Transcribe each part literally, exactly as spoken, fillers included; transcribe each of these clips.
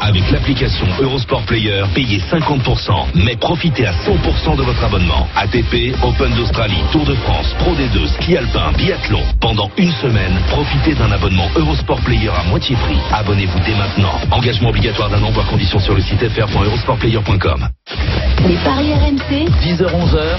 Avec l'application Eurosport Player, payez cinquante pour cent, mais profitez à cent pour cent de votre abonnement. A T P, Open d'Australie, Tour de France, Pro D deux, ski alpin, biathlon. Pendant une semaine, profitez d'un abonnement Eurosport Player à moitié prix. Abonnez-vous dès maintenant. Engagement obligatoire d'un an, voire conditions sur le site f r point eurosport player point com. Les paris R M C, dix heures-onze heures,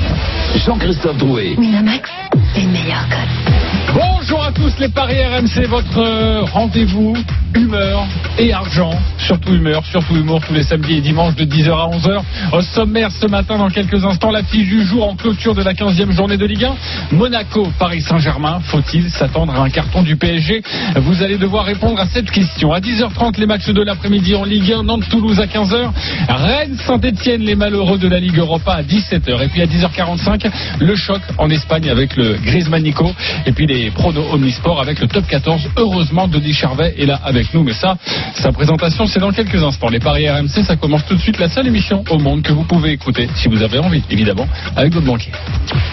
Jean-Christophe Drouet. Winamax, les meilleurs codes. Bonjour à tous les paris R M C, votre rendez-vous humeur et argent, surtout humeur, surtout humour, tous les samedis et dimanches de dix heures à onze heures. Au sommaire ce matin, dans quelques instants, l'affiche du jour en clôture de la quinzième journée de Ligue un. Monaco, Paris Saint-Germain, faut-il s'attendre à un carton du P S G? Vous allez devoir répondre à cette question. À dix heures trente, les matchs de l'après-midi en Ligue un, Nantes-Toulouse à quinze heures, Rennes, Saint-Etienne, les malheureux de la Ligue Europa à dix-sept heures. Et puis à dix heures quarante-cinq, le choc en Espagne avec le Griezmannico. Et puis les pronos omnisports avec le top quatorze. Heureusement, Denis Charvet est là avec nous, mais ça, sa présentation, c'est dans quelques instants. Les paris R M C, ça commence tout de suite, la seule émission au monde que vous pouvez écouter, si vous avez envie, évidemment, avec votre banquier.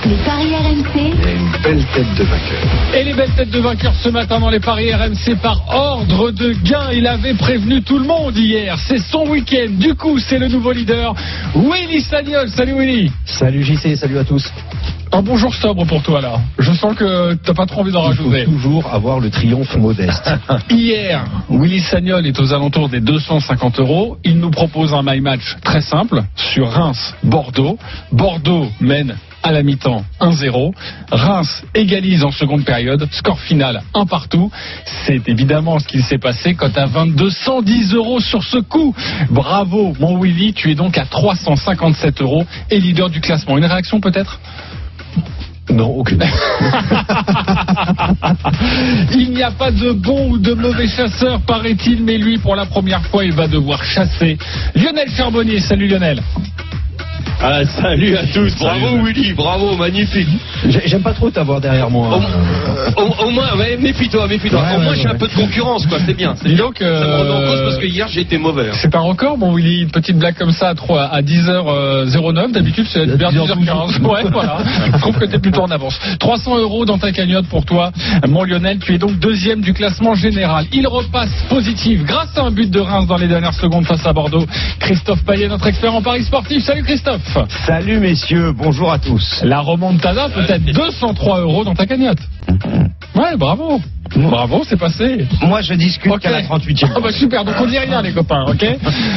Les paris R M C. Il y a une belle tête de vainqueur. Et les belles têtes de vainqueur ce matin dans les paris R M C par ordre de gain. Il avait prévenu tout le monde hier. C'est son week-end. Du coup, c'est le nouveau leader, Willy Sagnol. Salut Willy. Salut J C, salut à tous. Un bonjour sobre pour toi là. Je sens que t'as pas trop envie d'en rajouter. Il faut toujours avoir le triomphe modeste. Hier, Willy Sagnol est aux alentours des deux cent cinquante euros. Il nous propose un MyMatch très simple sur Reims-Bordeaux. Bordeaux mène à la mi-temps un zéro. Reims égalise en seconde période. Score final un partout. C'est évidemment ce qu'il s'est passé quand à vingt-deux cent dix euros sur ce coup. Bravo mon Willy, tu es donc à trois cent cinquante-sept euros et leader du classement. Une réaction peut-être ? Non, aucune. Il n'y a pas de bon ou de mauvais chasseur, paraît-il, mais lui, pour la première fois, il va devoir chasser. Lionel Charbonnier, salut Lionel. Ah, salut à tous, bravo salut. Willy, bravo, magnifique. J'aime pas trop t'avoir derrière moi. Au, au, au moins, ouais, méfie-toi, méfie-toi. Ouais, au ouais, moins, ouais, j'ai ouais. un peu de concurrence, quoi, c'est bien. C'est bien. Donc, euh, ça me rend en cause parce que hier, j'ai été mauvais. Hein. C'est un record, bon Willy, une petite blague comme ça à, trois, à dix heures zéro neuf, d'habitude, c'est à dix heures quinze. Ouais, voilà, je trouve que t'es plutôt en avance. trois cents euros dans ta cagnotte pour toi, mon Lionel, tu es donc deuxième du classement général. Il repasse positif grâce à un but de Reims dans les dernières secondes face à Bordeaux. Christophe Payet, notre expert en paris sportif. Salut Christophe. Salut messieurs, bonjour à tous. La remontada peut-être deux cent trois euros dans ta cagnotte. Ouais, bravo. Bravo, c'est passé. Moi, je discute okay. qu'à la trente-huitième. Ah bah super, donc on dit rien les copains, ok?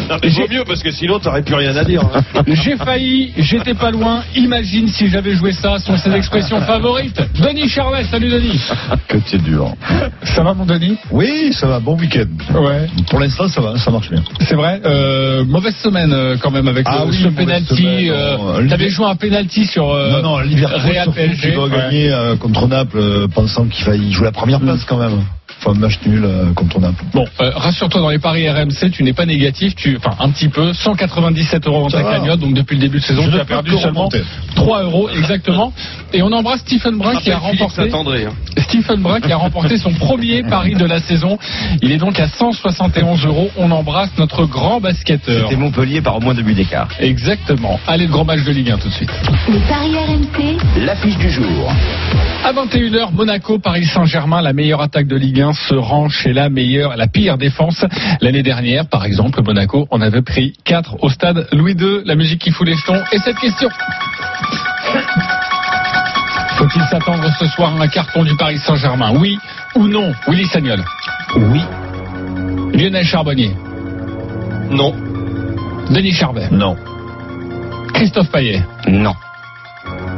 Non, mais vaut mieux parce que sinon t'aurais plus rien à dire. Hein. J'ai failli, j'étais pas loin. Imagine si j'avais joué ça sur ses expressions favorites. Denis Charvet, salut Denis. Que t'es dur. Ça va mon Denis? Oui, ça va, bon week-end. Ouais. Pour l'instant, ça va, ça marche bien. C'est vrai. Euh, mauvaise semaine quand même avec ah le, oui, ce penalty. Euh, T'avais joué un penalty sur euh, non, non, Real P S G. Tu vas gagner euh, contre Naples euh, pensant qu'il fallait jouer la première place quand même. Enfin, match nul euh, contre Naples. Bon, euh, rassure-toi, dans les paris R M C, tu n'es pas négatif, tu, enfin un petit peu, cent quatre-vingt-dix-sept euros dans ta cagnotte, donc depuis le début de saison, je tu as perdu seulement trois euros, exactement. Et on embrasse Stephen Brun qui a remporté. Hein. Stephen Brun qui a remporté son premier pari de la saison. Il est donc à cent soixante et onze euros. On embrasse notre grand basketteur. C'était Montpellier par au moins deux buts d'écart. Exactement. Allez, le grand match de Ligue un tout de suite. Les paris R M C, l'affiche du jour. À vingt et une heures, Monaco, Paris Saint-Germain, la meilleure attaque de Ligue un se rend chez la meilleure, la pire défense. L'année dernière, par exemple, Monaco en avait pris quatre au stade Louis deux. La musique qui fout les jetons et cette question. Faut-il s'attendre ce soir à un carton du Paris Saint-Germain? Oui ou non? Willy Sagnol. Oui. Lionel Charbonnier. Non. Denis Charvet. Non. Christophe Payet. Non.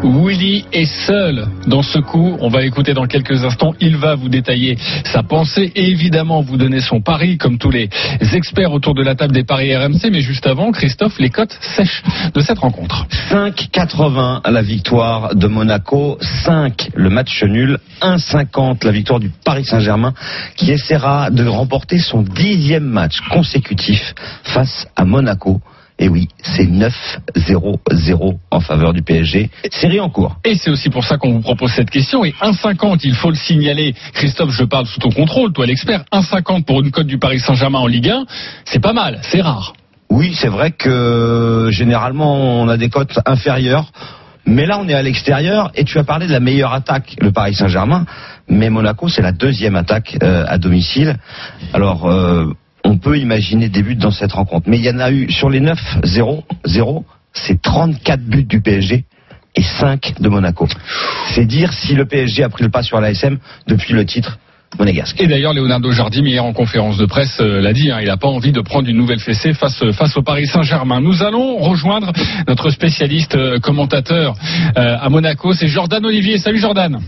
Willy est seul dans ce coup. On va écouter dans quelques instants. Il va vous détailler sa pensée et évidemment vous donner son pari comme tous les experts autour de la table des paris R M C. Mais juste avant, Christophe, les cotes sèches de cette rencontre. cinq quatre-vingts à la victoire de Monaco, cinq le match nul, un cinquante la victoire du Paris Saint-Germain qui essaiera de remporter son dixième match consécutif face à Monaco. Et oui, c'est neuf zéro zéro en faveur du P S G. Série en cours. Et c'est aussi pour ça qu'on vous propose cette question. Et un cinquante, il faut le signaler. Christophe, je parle sous ton contrôle, toi l'expert. un cinquante pour une cote du Paris Saint-Germain en Ligue un, c'est pas mal, c'est rare. Oui, c'est vrai que généralement on a des cotes inférieures. Mais là, on est à l'extérieur et tu as parlé de la meilleure attaque, le Paris Saint-Germain. Mais Monaco, c'est la deuxième attaque euh, à domicile. Alors... Euh, on peut imaginer des buts dans cette rencontre. Mais il y en a eu, sur les neuf zéro zéro, c'est trente-quatre buts du P S G et cinq de Monaco. C'est dire si le P S G a pris le pas sur l'A S M depuis le titre monégasque. Et d'ailleurs, Leonardo Jardim, hier en conférence de presse, euh, l'a dit, hein, il n'a pas envie de prendre une nouvelle fessée face, face au Paris Saint-Germain. Nous allons rejoindre notre spécialiste euh, commentateur euh, à Monaco, c'est Jordan Olivier. Salut Jordan.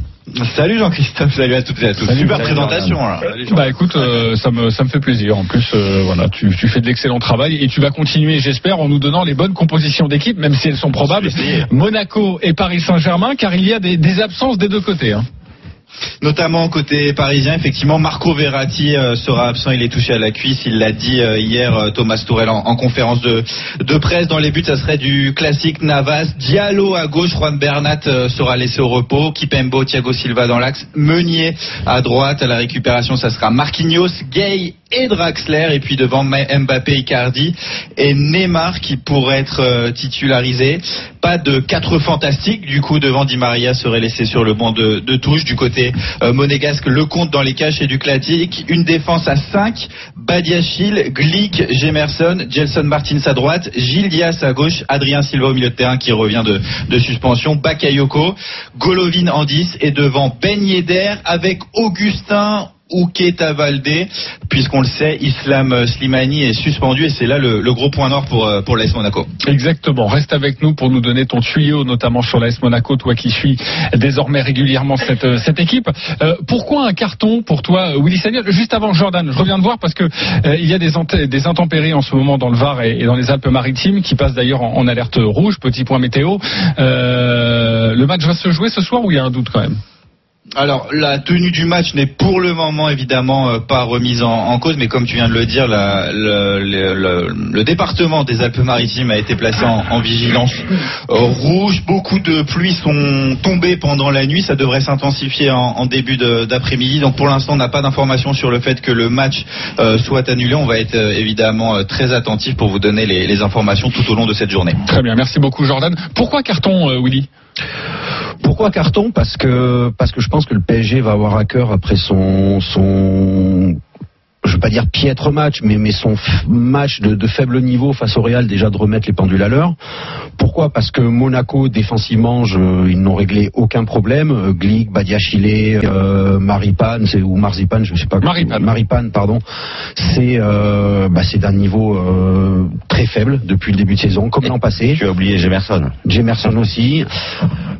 Salut Jean-Christophe, salut à toutes et à tous. Salut, super salut, présentation là. Bah écoute, euh, ça me ça me fait plaisir. En plus, euh, voilà, tu, tu fais de l'excellent travail et tu vas continuer, j'espère, en nous donnant les bonnes compositions d'équipe, même si elles sont probables. Monaco et Paris Saint-Germain, car il y a des, des absences des deux côtés. Hein. Notamment côté parisien, effectivement, Marco Verratti euh, sera absent, il est touché à la cuisse, il l'a dit euh, hier euh, Thomas Tourel en, en conférence de, de presse. Dans les buts, ça serait du classique Navas, Diallo à gauche, Juan Bernat euh, sera laissé au repos, Kipembo, Thiago Silva dans l'axe, Meunier à droite, à la récupération ça sera Marquinhos, Gay et Draxler, et puis devant Mbappé, Icardi et Neymar qui pourraient être euh, titularisés. Pas de quatre fantastiques, du coup devant Di Maria serait laissé sur le banc de, de touche. Du côté euh, monégasque, Lecomte dans les cages et du classique, une défense à cinq, Badiachil, Glick, Gemerson, Gelson Martins à droite, Gil Diaz à gauche, Adrien Silva au milieu de terrain qui revient de, de suspension, Bakayoko, Golovin en dix, et devant Ben Yedder avec Augustin ou Keita Valdé, puisqu'on le sait, Islam Slimani est suspendu et c'est là le, le gros point noir pour, pour l'A S Monaco. Exactement, reste avec nous pour nous donner ton tuyau, notamment sur l'A S Monaco, toi qui suis désormais régulièrement cette, cette équipe. Euh, pourquoi un carton pour toi, Willy Sagnol? Juste avant Jordan, je reviens de voir parce que euh, il y a des, des intempéries en ce moment dans le Var et, et dans les Alpes-Maritimes, qui passent d'ailleurs en, en alerte rouge, petit point météo. Euh, le match va se jouer ce soir ou il y a un doute quand même? Alors, la tenue du match n'est pour le moment évidemment euh, pas remise en, en cause, mais comme tu viens de le dire, la, la, la, la, le département des Alpes-Maritimes a été placé en, en vigilance euh, rouge. Beaucoup de pluies sont tombées pendant la nuit, ça devrait s'intensifier en, en début de, d'après-midi. Donc pour l'instant, on n'a pas d'informations sur le fait que le match euh, soit annulé. On va être euh, évidemment euh, très attentif pour vous donner les, les informations tout au long de cette journée. Très bien, merci beaucoup Jordan. Pourquoi carton, euh, Willy ? Pourquoi carton ? Parce que parce que je pense que le P S G va avoir à cœur après son son je veux pas dire piètre match, mais mais son match de, de faible niveau face au Real, déjà de remettre les pendules à l'heure. Pourquoi ? Parce que Monaco défensivement, je, ils n'ont réglé aucun problème. Glick, Badiachile, euh, Maripane, c'est ou Marzipan, je ne sais pas. Maripane, Maripane, pardon. C'est euh, bah c'est d'un niveau euh, très faible depuis le début de saison, comme l'an passé. Tu as oublié Gemerson. Gemerson aussi.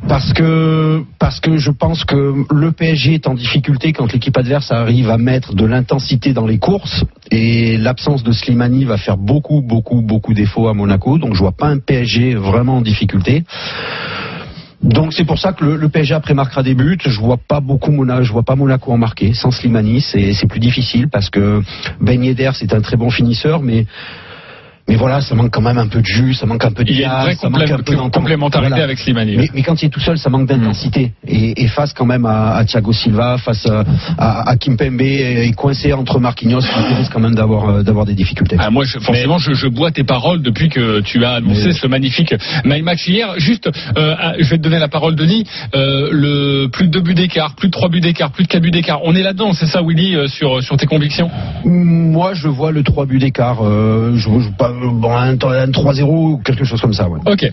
Parce que parce que je pense que le P S G est en difficulté quand l'équipe adverse arrive à mettre de l'intensité dans les courses, et l'absence de Slimani va faire beaucoup beaucoup beaucoup défaut à Monaco, donc je vois pas un P S G vraiment en difficulté. Donc c'est pour ça que le, le P S G après marquera des buts. Je vois pas beaucoup Monaco, je vois pas Monaco en marquer. Sans Slimani, c'est c'est plus difficile parce que Ben Yedder c'est un très bon finisseur, mais Mais voilà, ça manque quand même un peu de jus, ça manque un peu de gaz, ça manque un peu de complémentarité, voilà, avec Slimani. Mais, mais quand il est tout seul, ça manque d'intensité. Mmh. Et, et face quand même à, à Thiago Silva, face à, à, à Kimpembe, et coincé entre Marquinhos, il risque quand même d'avoir d'avoir des difficultés. Ah, moi, je, forcément, mais... je, je bois tes paroles depuis que tu as annoncé mais... ce magnifique MyMatch hier. Juste, euh, je vais te donner la parole, Denis. Euh, le plus de deux buts d'écart, plus de trois buts d'écart, plus de quatre buts d'écart. On est là-dedans, c'est ça, Willy, sur sur tes convictions? Moi, je vois le trois buts d'écart. Euh, je, je pas. Bon, un trois zéro ou quelque chose comme ça, ouais. Ok.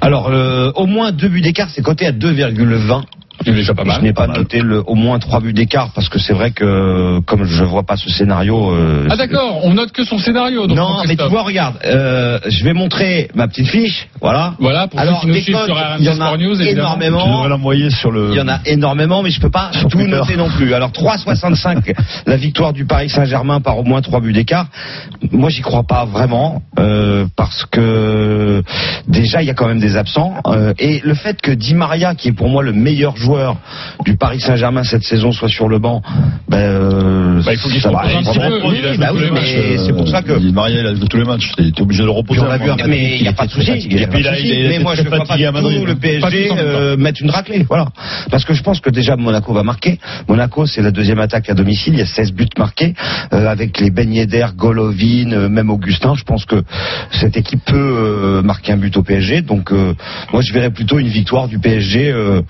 Alors, euh, au moins deux buts d'écart, c'est coté à deux virgule vingt. C'est déjà pas mal. Je n'ai pas, pas noté le, au moins trois buts d'écart, parce que c'est vrai que, comme je vois pas ce scénario... Euh, ah d'accord, on note que son scénario. Donc non, mais tu vois, regarde, euh, je vais montrer ma petite fiche, voilà. Voilà, pour alors, ceux qui nous suivent sur R M C Sport News, énormément. Tu devrais l'envoyer sur le... Il y en a énormément, mais je peux pas sur tout Twitter noter non plus. Alors, trois virgule soixante-cinq, la victoire du Paris Saint-Germain par au moins trois buts d'écart. Moi, j'y crois pas vraiment, euh, parce que, déjà, il y a quand même des absents, euh, et le fait que Di Maria, qui est pour moi le meilleur joueur du Paris Saint-Germain cette saison, soit sur le banc, ben, euh, bah, il faut qu'il soit un petit peu. Oui, bah oui, mais c'est pour ça que Di Maria, il a joué tous les matchs. Il était obligé de le reposer. Mais il n'y a pas de souci. Mais moi, je ne crois pas que tout le P S G euh, mette une raclée. Voilà. Parce que je pense que déjà Monaco va marquer. Monaco, c'est la deuxième attaque à domicile. Il y a seize buts marqués euh, avec les Ben Yedder, Golovin, euh, même Augustin. Je pense que cette équipe peut euh, marquer un but au P S G. Donc, euh, moi, je verrais plutôt une victoire du P S G. Euh,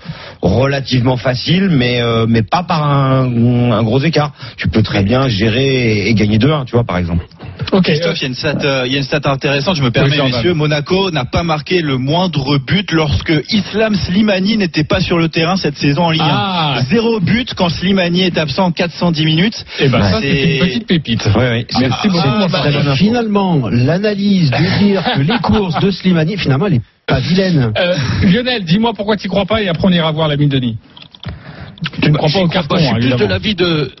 relativement facile, mais euh, mais pas par un, un gros écart. Tu peux très bien gérer et, et gagner deux un, tu vois, par exemple. Okay. Christophe, il y a une stat, euh, il y a une stat intéressante, je me permets, oui, messieurs, Monaco n'a pas marqué le moindre but lorsque Islam Slimani n'était pas sur le terrain cette saison en Ligue un. Ah. Zéro but quand Slimani est absent quatre cent dix minutes. Et ben bah, ça, c'est une petite pépite. Oui, oui. Merci beaucoup. Ah, bah, bah, finalement, l'analyse de dire que les courses de Slimani, finalement, elle est pas vilaine. Euh, Lionel, dis-moi pourquoi tu crois pas et après on ira voir l'ami de Denis. Tu ne bah, crois pas au carton, pas, je suis plus de l'avis de...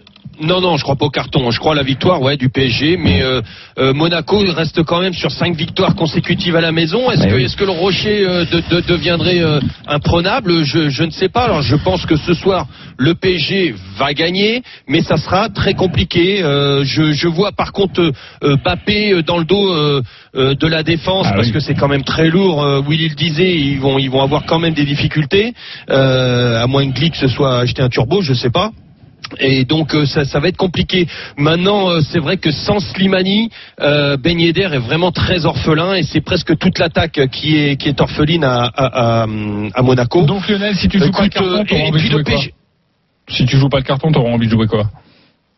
Non, non, je crois pas au carton. Je crois à la victoire, ouais, du P S G, mais euh, euh, Monaco reste quand même sur cinq victoires consécutives à la maison. Est-ce que, oui. est-ce que le Rocher euh, de, de, deviendrait euh, imprenable ? je, je ne sais pas. Alors, je pense que ce soir, le P S G va gagner, mais ça sera très compliqué. Euh, je, je vois par contre euh, Mbappé dans le dos euh, euh, de la défense, ah, parce oui. que c'est quand même très lourd. Euh, Willy le disait, ils vont, ils vont avoir quand même des difficultés, euh, à moins que Glick se soit acheté un turbo, je sais pas. Et donc euh, ça, ça va être compliqué. Maintenant, euh, c'est vrai que sans Slimani, euh, Ben Yedder est vraiment très orphelin et c'est presque toute l'attaque qui est qui est orpheline à à, à, à Monaco. Donc Lionel, si tu joues Écoute, pas le carton, t'auras envie de jouer quoi Si tu joues pas le carton, t'auras envie de jouer quoi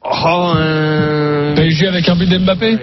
oh, euh... P S G avec un but d'Mbappé.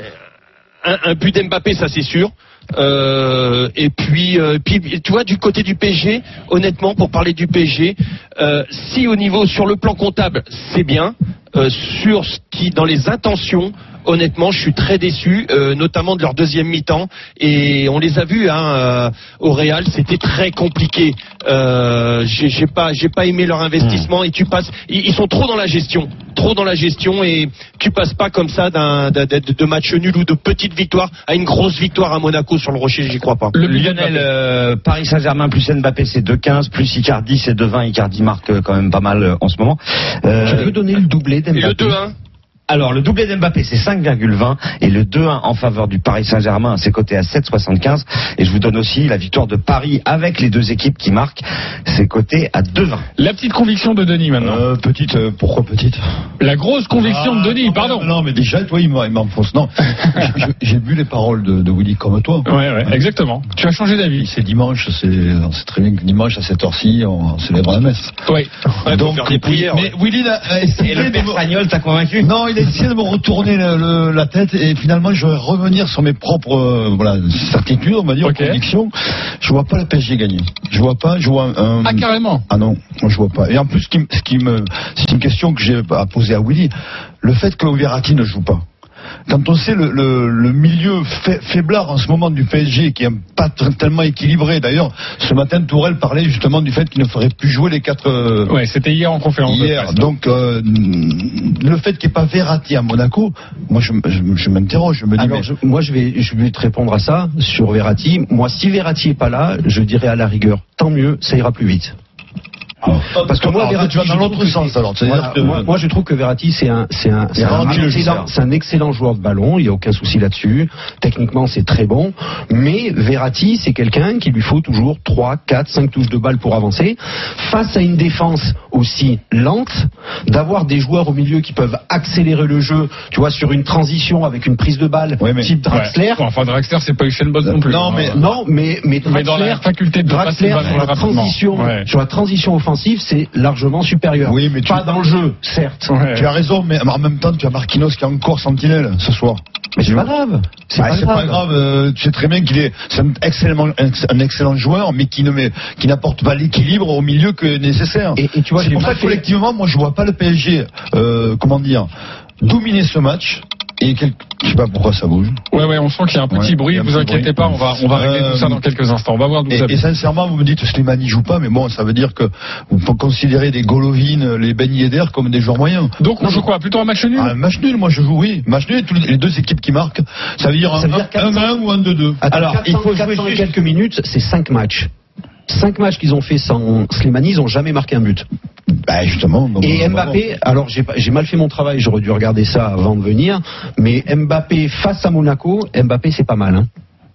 Un, un but d'Mbappé, ça c'est sûr. Euh, et puis, euh, puis, tu vois, du côté du P S G, honnêtement, pour parler du P S G, euh, si au niveau sur le plan comptable, c'est bien, euh, sur ce qui dans les intentions. Honnêtement, je suis très déçu, euh, notamment de leur deuxième mi-temps. Et on les a vus hein, euh, au Real, c'était très compliqué. Euh, j'ai, j'ai pas, j'ai pas aimé leur investissement. Et tu passes, ils, ils sont trop dans la gestion, trop dans la gestion. Et tu passes pas comme ça d'un, d'un, d'un de match nul ou de petite victoire à une grosse victoire à Monaco sur le Rocher. J'y crois pas. Le Lionel, euh, Paris Saint-Germain plus Mbappé, c'est deux quinze, plus Icardi, c'est deux vingt. Icardi marque quand même pas mal en ce moment. Euh, je vais vous donner le doublé d'Mbappé. Et le deux un. Alors, le doublé d'Mbappé, c'est cinq virgule vingt et le deux un en faveur du Paris Saint-Germain, c'est coté à sept virgule soixante-quinze. Et je vous donne aussi la victoire de Paris avec les deux équipes qui marquent, c'est coté à deux vingt. La petite conviction de Denis maintenant. Euh, petite, euh, pourquoi petite ? La grosse conviction ah, de Denis, non, pardon. Non, mais déjà, toi, il m'enfonce. Non, je, j'ai bu les paroles de, de Willy comme toi. Ouais, ouais, ouais, exactement. Tu as changé d'avis. C'est dimanche, c'est, on sait très bien que dimanche à cette heure-ci, on célèbre la messe. Oui. Ouais, donc, faire des prières. Mais Willy a essayé. Et le père Sagnol t'a convaincu ? Non, il essayer de me retourner le, le, la tête et finalement je vais revenir sur mes propres euh, voilà, certitudes, on va dire, okay. Convictions. Je vois pas la P S G gagner. Je vois pas, je vois un... Ah, carrément. Ah non, je vois pas. Et en plus, ce qui, ce qui me, c'est une question que j'ai à poser à Willy, le fait que Verratti ne joue pas. Quand on sait le, le, le milieu fa- faiblard en ce moment du P S G, qui n'est pas t- tellement équilibré. D'ailleurs, ce matin, Tourelle parlait justement du fait qu'il ne ferait plus jouer les quatre. Euh, ouais, c'était hier en conférence. Hier. De presse, donc, euh, le fait qu'il n'y ait pas Verratti à Monaco, moi, je, je, je m'interroge. Je me dis. Alors, mais... je, moi, je vais, je vais te répondre à ça sur Verratti. Moi, si Verratti n'est pas là, je dirais à la rigueur, tant mieux, ça ira plus vite. Alors, parce que moi, alors, Verratti, tu vas dans l'autre sens. Alors, voilà, que... moi, moi, je trouve que Verratti, c'est un, c'est un, c'est, c'est, un, un, excellent, c'est un excellent joueur de ballon. Il n'y a aucun souci là-dessus. Techniquement, c'est très bon. Mais Verratti, c'est quelqu'un qui lui faut toujours trois, quatre, cinq touches de balle pour avancer. Face à une défense aussi lente, d'avoir des joueurs au milieu qui peuvent accélérer le jeu. Tu vois, sur une transition avec une prise de balle, ouais, mais, type Draxler. Ouais. Bon, enfin, Draxler, c'est pas Usain Bolt non plus. Non, mais, hein, non, mais, mais, mais Draxler, dans la faculté de Draxler, sur la transition, ouais. sur la transition offensive. C'est largement supérieur. Oui, mais tu... Pas dans le jeu, certes. Ouais. Tu as raison, mais en même temps, tu as Marquinhos qui est encore sentinelle ce soir. Mais c'est pas grave. C'est, ah, pas, c'est grave. pas grave. Tu sais très bien qu'il est, c'est un excellent, un excellent joueur, mais qui ne met, qui n'apporte pas l'équilibre au milieu que nécessaire. Et, et tu vois, c'est pour ça que collectivement, moi, je vois pas le P S G, euh, comment dire, dominer ce match. Et quel... je sais pas pourquoi ça bouge. Ouais, ouais, on sent qu'il y a un petit ouais, bruit. Vous inquiétez bruit. pas, on va, on va euh, régler tout ça dans quelques instants. On va voir d'où et, ça. Et sincèrement, vous me dites Slimani joue pas, mais bon, ça veut dire que vous pouvez considérer les Golovin, les Ben Yedder comme des joueurs moyens. Donc, non, on joue quoi ? Plutôt un match nul ? Un match nul, moi je joue, oui. Match nul, les deux équipes qui marquent. Ça veut dire ça un un un ou un deux deux. Alors, il faut jouer juste quelques minutes, c'est cinq matchs. Cinq matchs qu'ils ont fait sans Slimani, ils n'ont jamais marqué un but. Bah justement. Bon, et bon, Mbappé, bon, bon. alors j'ai, j'ai mal fait mon travail, j'aurais dû regarder ça avant de venir, mais Mbappé face à Monaco, Mbappé c'est pas mal. Hein.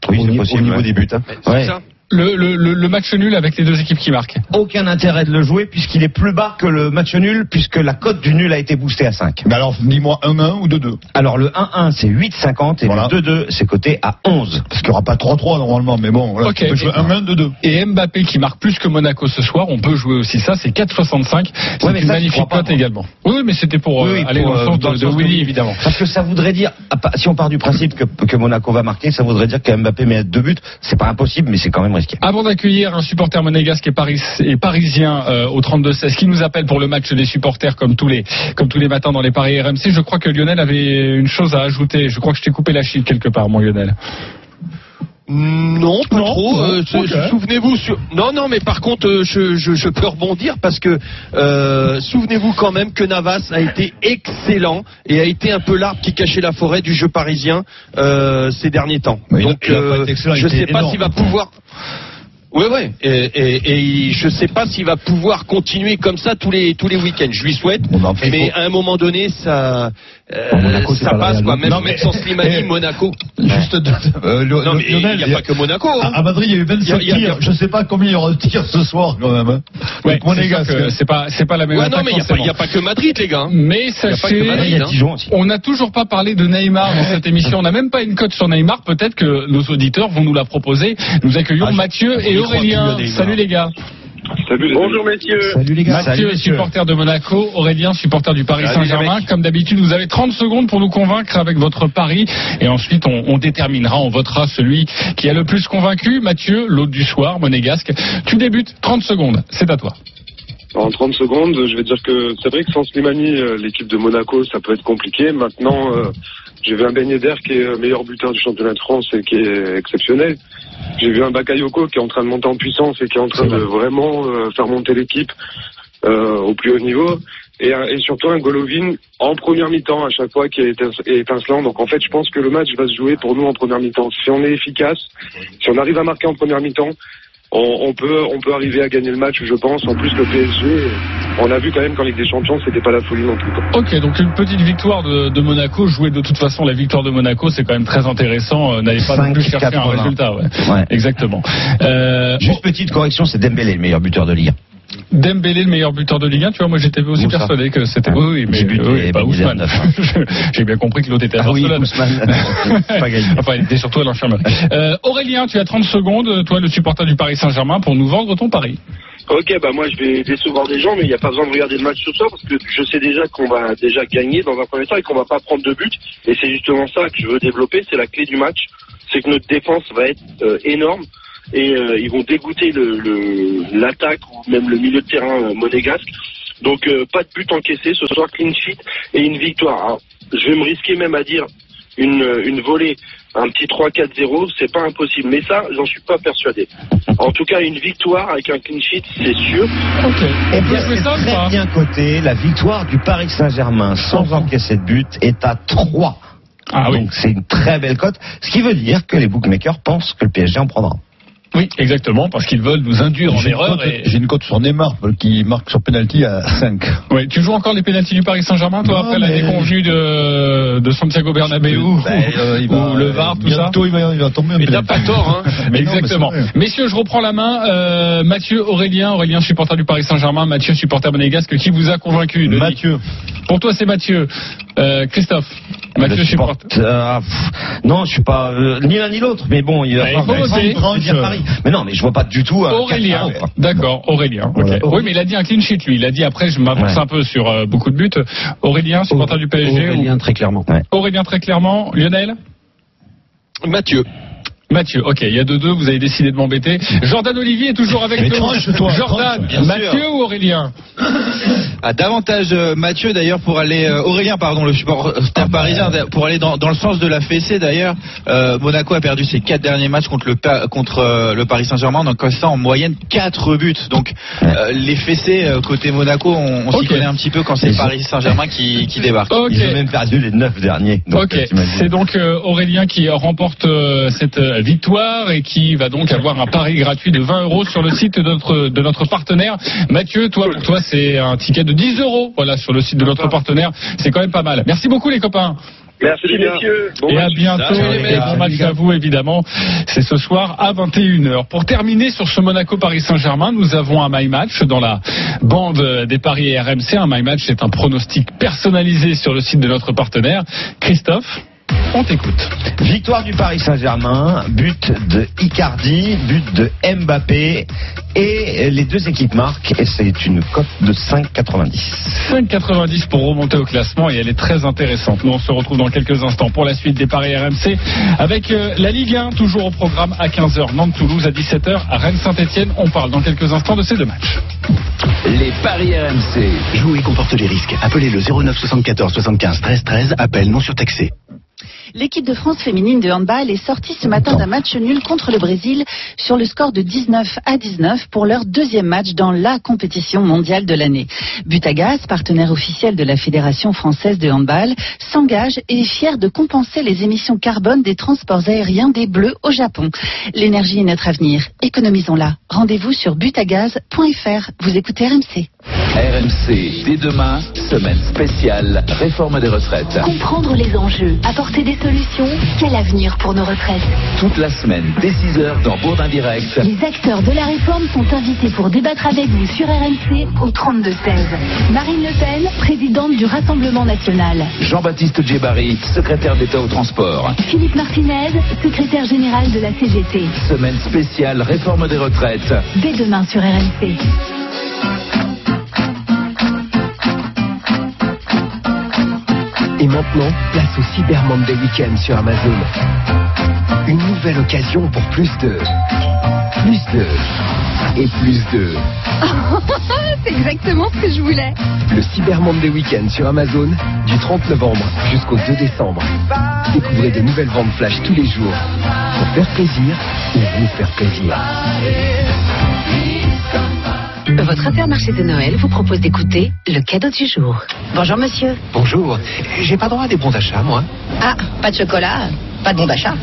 Oui, au, c'est possible, au niveau ouais. des buts. Hein. Ouais. C'est ça. Le, le, le match nul avec les deux équipes qui marquent. Aucun intérêt de le jouer puisqu'il est plus bas que le match nul, puisque la cote du nul a été boostée à cinq. Mais alors dis-moi un un ou deux deux. Alors le un un c'est huit cinquante et voilà. Le deux deux c'est coté à onze. Parce qu'il n'y aura pas trois trois normalement, mais bon, voilà, okay. Tu peux jouer un un, deux deux. Et Mbappé qui marque plus que Monaco ce soir, on peut jouer aussi ça, c'est quatre soixante-cinq. C'est ouais, une ça, magnifique cote également. Oui, mais c'était pour oui, aller pour, dans le sens dans de, de Willy évidemment. Parce que ça voudrait dire, si on part du principe que, que Monaco va marquer, ça voudrait dire que Mbappé met deux buts. C'est pas impossible, mais c'est quand même. Avant d'accueillir un supporter monégasque et, Paris, et parisien euh, au trente-deux seize qui nous appelle pour le match des supporters comme tous les, comme tous les matins dans les paris R M C, je crois que Lionel avait une chose à ajouter. Je crois que je t'ai coupé la chic quelque part, mon Lionel. Non, pas non, trop. Euh, okay. Souvenez-vous. Sur... Non, non, mais par contre, je, je, je peux rebondir parce que euh, souvenez-vous quand même que Navas a été excellent et a été un peu l'arbre qui cachait la forêt du jeu parisien euh, ces derniers temps. Mais donc, euh, je ne sais pas s'il va pouvoir. Oui, oui. Et, et, et je ne sais pas s'il va pouvoir continuer comme ça tous les tous les week-ends. Je lui souhaite. Mais à un moment donné, ça euh, Monaco, ça passe quoi. Même, non, mais, même sans Slimani, Monaco. Juste deux. Euh, non, mais il n'y a pas que Monaco. Hein. À Madrid, il y a eu vingt-sept tirs. Je ne sais pas combien il y aura de tirs ce soir quand même. Hein. Ouais, c'est, c'est pas c'est pas la même. Ouais, non, mais il n'y a, a pas que Madrid, les gars. Mais sachez, on n'a toujours pas parlé de Neymar dans cette émission. On n'a même pas une cote sur Neymar. Peut-être que nos auditeurs vont nous la proposer. Nous accueillons Mathieu et Aurélien, salut les gars. Salut les Bonjour messieurs. Salut les gars. Mathieu est supporter de Monaco, Aurélien supporter du Paris Saint-Germain. Comme d'habitude, vous avez trente secondes pour nous convaincre avec votre pari et ensuite on, on déterminera, on votera celui qui a le plus convaincu. Mathieu, l'hôte du soir, monégasque. Tu débutes, trente secondes, c'est à toi. En trente secondes, je vais dire que c'est vrai que sans Slimani, l'équipe de Monaco, ça peut être compliqué. Maintenant, euh, j'ai vu un Ben Yedder qui est meilleur buteur du championnat de France et qui est exceptionnel. J'ai vu un Bakayoko qui est en train de monter en puissance et qui est en train de vraiment euh, faire monter l'équipe euh, au plus haut niveau. Et, et surtout un Golovin en première mi-temps à chaque fois qui est étincelant. Donc en fait, je pense que le match va se jouer pour nous en première mi-temps. Si on est efficace, si on arrive à marquer en première mi-temps, On, on, peut, on peut arriver à gagner le match, je pense. En plus, le P S G, on a vu quand même qu'en Ligue des Champions, c'était pas la folie non plus. Ok, donc une petite victoire de, de Monaco. Jouer de toute façon la victoire de Monaco, c'est quand même très intéressant. N'allez pas non plus chercher quatre-vingts. Un résultat. Ouais. Ouais. Exactement. Euh, Juste bon. Petite correction, c'est Dembélé le meilleur buteur de Ligue un. Dembélé le meilleur buteur de Ligue un, tu vois, moi j'étais aussi Moussa. Persuadé que c'était ah, oui, mais buté, oui, pas Ousmane. J'ai bien compris que l'autre était à Barcelone. Ah oui, enfin, il était surtout à l'enfermeur. Euh, Aurélien, tu as trente secondes, toi le supporter du Paris Saint-Germain, pour nous vendre ton pari. Ok, bah moi je vais décevoir des gens, mais il n'y a pas besoin de regarder le match ce soir parce que je sais déjà qu'on va déjà gagner dans un premier temps et qu'on va pas prendre de but. Et c'est justement ça que je veux développer, c'est la clé du match, c'est que notre défense va être euh, énorme. Et euh, ils vont dégoûter le, le, l'attaque ou même le milieu de terrain euh, monégasque. Donc euh, pas de but encaissé ce soir, clean sheet et une victoire. Alors, je vais me risquer même à dire une, une volée, un petit trois quatre zéro, c'est pas impossible. Mais ça, j'en suis pas persuadé. En tout cas, une victoire avec un clean sheet, c'est sûr. Okay. On peut jouer ça, très pas bien coté. La victoire du Paris Saint-Germain sans encaisser de but est à trois. Ah, donc oui. C'est une très belle cote. Ce qui veut dire que les bookmakers pensent que le P S G en prendra. Oui, exactement, parce qu'ils veulent nous induire j'ai en erreur. Côte, et... J'ai une cote sur Neymar qui marque sur pénalty à cinq. Oui, tu joues encore les pénaltys du Paris Saint-Germain, toi, non, après mais... la déconvenue de, de Santiago Bernabéu ou, bah, euh, il va, ou le V A R, tout bientôt, ça. Il va, il va tomber un mais t'as pas tort, hein. Mais mais non, exactement. Mais messieurs, je reprends la main. Euh, Mathieu, Aurélien, Aurélien, supporter du Paris Saint-Germain, Mathieu, supporter monégasque, qui vous a convaincu de Mathieu. Dire. Pour toi, c'est Mathieu. Euh, Christophe, Mathieu, supporte. Euh, non, je suis pas euh, ni l'un ni l'autre, mais bon, il va falloir. Mais non, mais je vois pas du tout. Aurélien, quatre, d'accord, Aurélien. Voilà. Okay. Oui, mais il a dit un clean sheet, lui. Il a dit après, je m'avance ouais. un peu sur euh, beaucoup de buts. Aurélien, supporter du P S G. Aurélien, ou... très clairement. Ouais. Aurélien, très clairement. Lionel ? Mathieu. Mathieu, ok, il y a deux deux, vous avez décidé de m'embêter. Jordan Olivier est toujours avec nous. Tranche, toi, Jordan, tranche, Mathieu ou Aurélien ? Ah, davantage euh, Mathieu d'ailleurs pour aller euh, Aurélien pardon le supporter ah, parisien pour aller dans, dans le sens de la fessée d'ailleurs. euh, Monaco a perdu ses quatre derniers matchs contre le contre euh, le Paris Saint-Germain, donc comme ça en moyenne quatre buts, donc euh, les fessées euh, côté Monaco on, on okay. s'y connaît un petit peu quand c'est le Paris Saint-Germain qui, qui débarque. Okay. Ils ont même perdu les neuf derniers, donc, ok, c'est donc euh, Aurélien qui remporte euh, cette euh, victoire et qui va donc avoir un pari gratuit de vingt euros sur le site de notre, de notre partenaire. Mathieu, toi pour toi c'est un ticket de dix euros, voilà, sur le site de notre partenaire, c'est quand même pas mal. Merci beaucoup les copains. Merci, Merci messieurs. Bon et à bientôt. Et bon match à vous, évidemment. C'est ce soir à vingt et une heures. Pour terminer sur ce Monaco Paris Saint-Germain, nous avons un MyMatch dans la bande des paris R M C. Un MyMatch, c'est un pronostic personnalisé sur le site de notre partenaire. Christophe, on t'écoute. Victoire du Paris Saint-Germain, but de Icardi, but de Mbappé, et les deux équipes marquent, et c'est une cote de cinq virgule quatre-vingt-dix. cinq virgule quatre-vingt-dix pour remonter au classement, et elle est très intéressante. Nous, on se retrouve dans quelques instants pour la suite des paris R M C, avec la Ligue un, toujours au programme à quinze heures, Nantes-Toulouse, à dix-sept heures, à Rennes-Saint-Etienne. On parle dans quelques instants de ces deux matchs. Les paris R M C. Jouer comporte les risques. Appelez le zéro neuf soixante-quatorze soixante-quinze treize treize, appel non surtaxé. L'équipe de France féminine de handball est sortie ce matin d'un match nul contre le Brésil sur le score de dix-neuf à dix-neuf pour leur deuxième match dans la compétition mondiale de l'année. Butagaz, partenaire officiel de la Fédération française de handball, s'engage et est fier de compenser les émissions carbone des transports aériens des Bleus au Japon. L'énergie est notre avenir, économisons-la. Rendez-vous sur butagaz point f r. Vous écoutez R M C. R M C, dès demain, semaine spéciale, réforme des retraites. Comprendre les enjeux, apporter des solutions, quel avenir pour nos retraites. Toute la semaine, dès six heures, dans Bourdin Direct. Les acteurs de la réforme sont invités pour débattre avec vous sur R M C au trente-deux seize. Marine Le Pen, présidente du Rassemblement National. Jean-Baptiste Djebari, secrétaire d'État au transport. Philippe Martinez, secrétaire général de la C G T. Semaine spéciale, réforme des retraites. Dès demain sur R M C. Et maintenant, place au Cyber Monday Weekend sur Amazon. Une nouvelle occasion pour plus de... plus de... et plus de... C'est exactement ce que je voulais. Le Cyber Monday Weekend sur Amazon, du trente novembre jusqu'au deux décembre. Découvrez de nouvelles ventes flash tous les jours. Pour faire plaisir ou vous faire plaisir. Votre Intermarché de Noël vous propose d'écouter le cadeau du jour. Bonjour monsieur. Bonjour. J'ai pas droit à des bons d'achat, moi. Ah, pas de chocolat, pas de bons d'achat.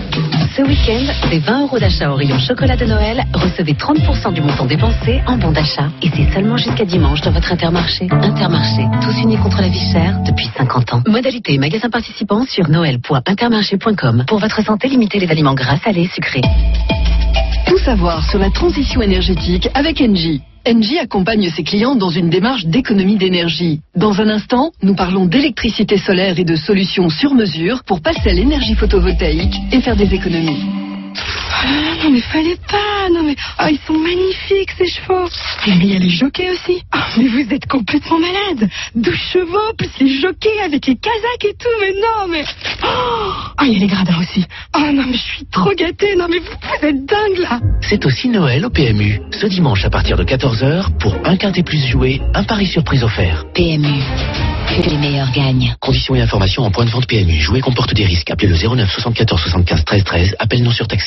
Ce week-end, des vingt euros d'achat au rayon chocolat de Noël, recevez trente pour cent du montant dépensé en bons d'achat. Et c'est seulement jusqu'à dimanche dans votre Intermarché. Intermarché, tous unis contre la vie chère depuis cinquante ans. Modalité magasin participant sur noël point intermarché point com. Pour votre santé, limitez les aliments gras, salés et sucrés. Tout savoir sur la transition énergétique avec Engie. Engie accompagne ses clients dans une démarche d'économie d'énergie. Dans un instant, nous parlons d'électricité solaire et de solutions sur mesure pour passer à l'énergie photovoltaïque et faire des économies. Ah, non mais fallait pas, non mais... Oh, ils sont magnifiques ces chevaux. Et il y a les jockeys aussi. Oh, mais vous êtes complètement malade. douze chevaux, plus les jockeys avec les casaques et tout, mais non mais... Oh, ah, il y a les gradins aussi. Oh non mais je suis trop gâtée, non mais vous, vous êtes dingue là. C'est aussi Noël au P M U. Ce dimanche à partir de quatorze heures, pour un quintet plus joué, un pari surprise offert. P M U, que les meilleurs gagnent. Conditions et informations en point de vente P M U. Jouer comporte des risques. Appelez le zéro neuf soixante-quatorze soixante-quinze treize treize. Appel non surtaxé.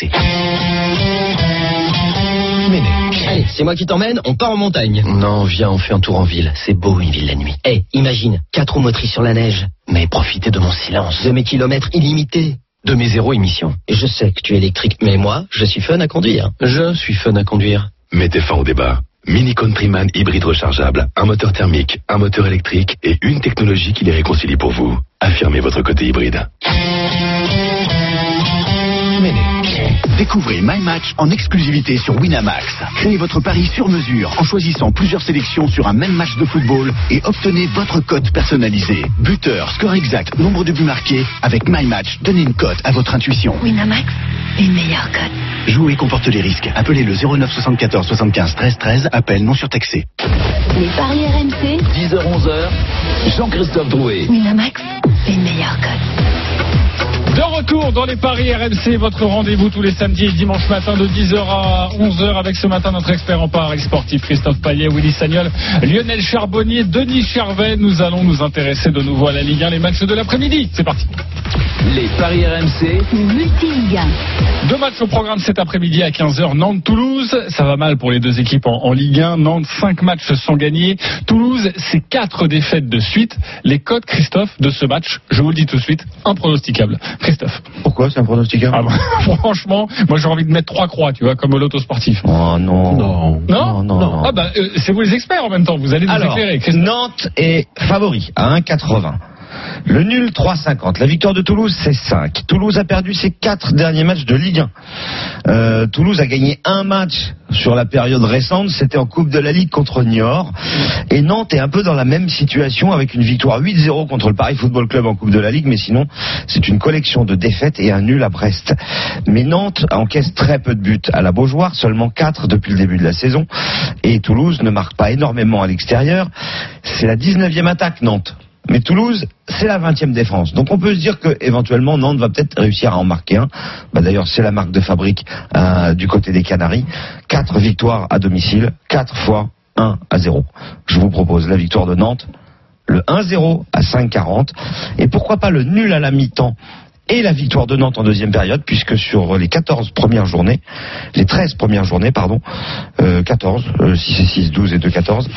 Allez, c'est moi qui t'emmène, on part en montagne. Non, viens, on fait un tour en ville. C'est beau une ville la nuit. Eh, hey, imagine, quatre roues motrices sur la neige. Mais profitez de mon silence. De mes kilomètres illimités. De mes zéro émissions. Et je sais que tu es électrique, mais moi, je suis fun à conduire. Je suis fun à conduire. Mettez fin au débat. Mini Countryman hybride rechargeable, un moteur thermique, un moteur électrique et une technologie qui les réconcilie pour vous. Affirmez votre côté hybride. Découvrez MyMatch en exclusivité sur Winamax. Créez votre pari sur mesure en choisissant plusieurs sélections sur un même match de football et obtenez votre cote personnalisée. Buteur, score exact, nombre de buts marqués. Avec MyMatch, donnez une cote à votre intuition. Winamax, une meilleure cote. Jouer comporte les risques. Appelez le zéro neuf soixante-quatorze soixante-quinze treize treize, appel non surtaxé. Les paris R M C, dix heures onze heures, Jean-Christophe Drouet. Winamax, une meilleure cote. De retour dans les paris R M C, votre rendez-vous tous les samedis et dimanches matin de dix heures à onze heures avec ce matin notre expert en paris sportif Christophe Payet, Willy Sagnol, Lionel Charbonnier, Denis Charvet. Nous allons nous intéresser de nouveau à la Ligue un, les matchs de l'après-midi. C'est parti. Les paris R M C, multi-Ligue un. Deux matchs au programme cet après-midi à quinze heures, Nantes-Toulouse. Ça va mal pour les deux équipes en, en Ligue un. Nantes, cinq matchs sans gagner. Toulouse, c'est quatre défaites de suite. Les codes, Christophe, de ce match, je vous le dis tout de suite, impronosticable. Christophe. Pourquoi c'est un pronosticable? Ah bah, franchement, moi j'ai envie de mettre trois croix, tu vois, comme au loto sportif. Oh non. Non. Non, non, non. Ah bah, euh, c'est vous les experts en même temps, vous allez nous Alors, éclairer. Christophe. Nantes est favori à un virgule quatre-vingts. Le nul trois cinquante. La victoire de Toulouse c'est cinq. Toulouse a perdu ses quatre derniers matchs de Ligue un. Euh, Toulouse a gagné un match sur la période récente, c'était en Coupe de la Ligue contre Niort. Et Nantes est un peu dans la même situation avec une victoire huit zéro contre le Paris Football Club en Coupe de la Ligue, mais sinon c'est une collection de défaites et un nul à Brest. Mais Nantes encaisse très peu de buts à la Beaujoire, seulement quatre depuis le début de la saison, et Toulouse ne marque pas énormément à l'extérieur. C'est la dix-neuvième attaque Nantes. Mais Toulouse, c'est la vingtième défense. Donc on peut se dire que éventuellement Nantes va peut-être réussir à en marquer un. Bah, d'ailleurs, c'est la marque de fabrique euh, du côté des Canaries. Quatre victoires à domicile, quatre fois un à zéro. Je vous propose la victoire de Nantes, le un zéro à cinq quarante. Et pourquoi pas le nul à la mi-temps et la victoire de Nantes en deuxième période, puisque sur les quatorze premières journées, les treize premières journées, pardon, euh, quatorze, euh, six et six, douze et deux, quatorze,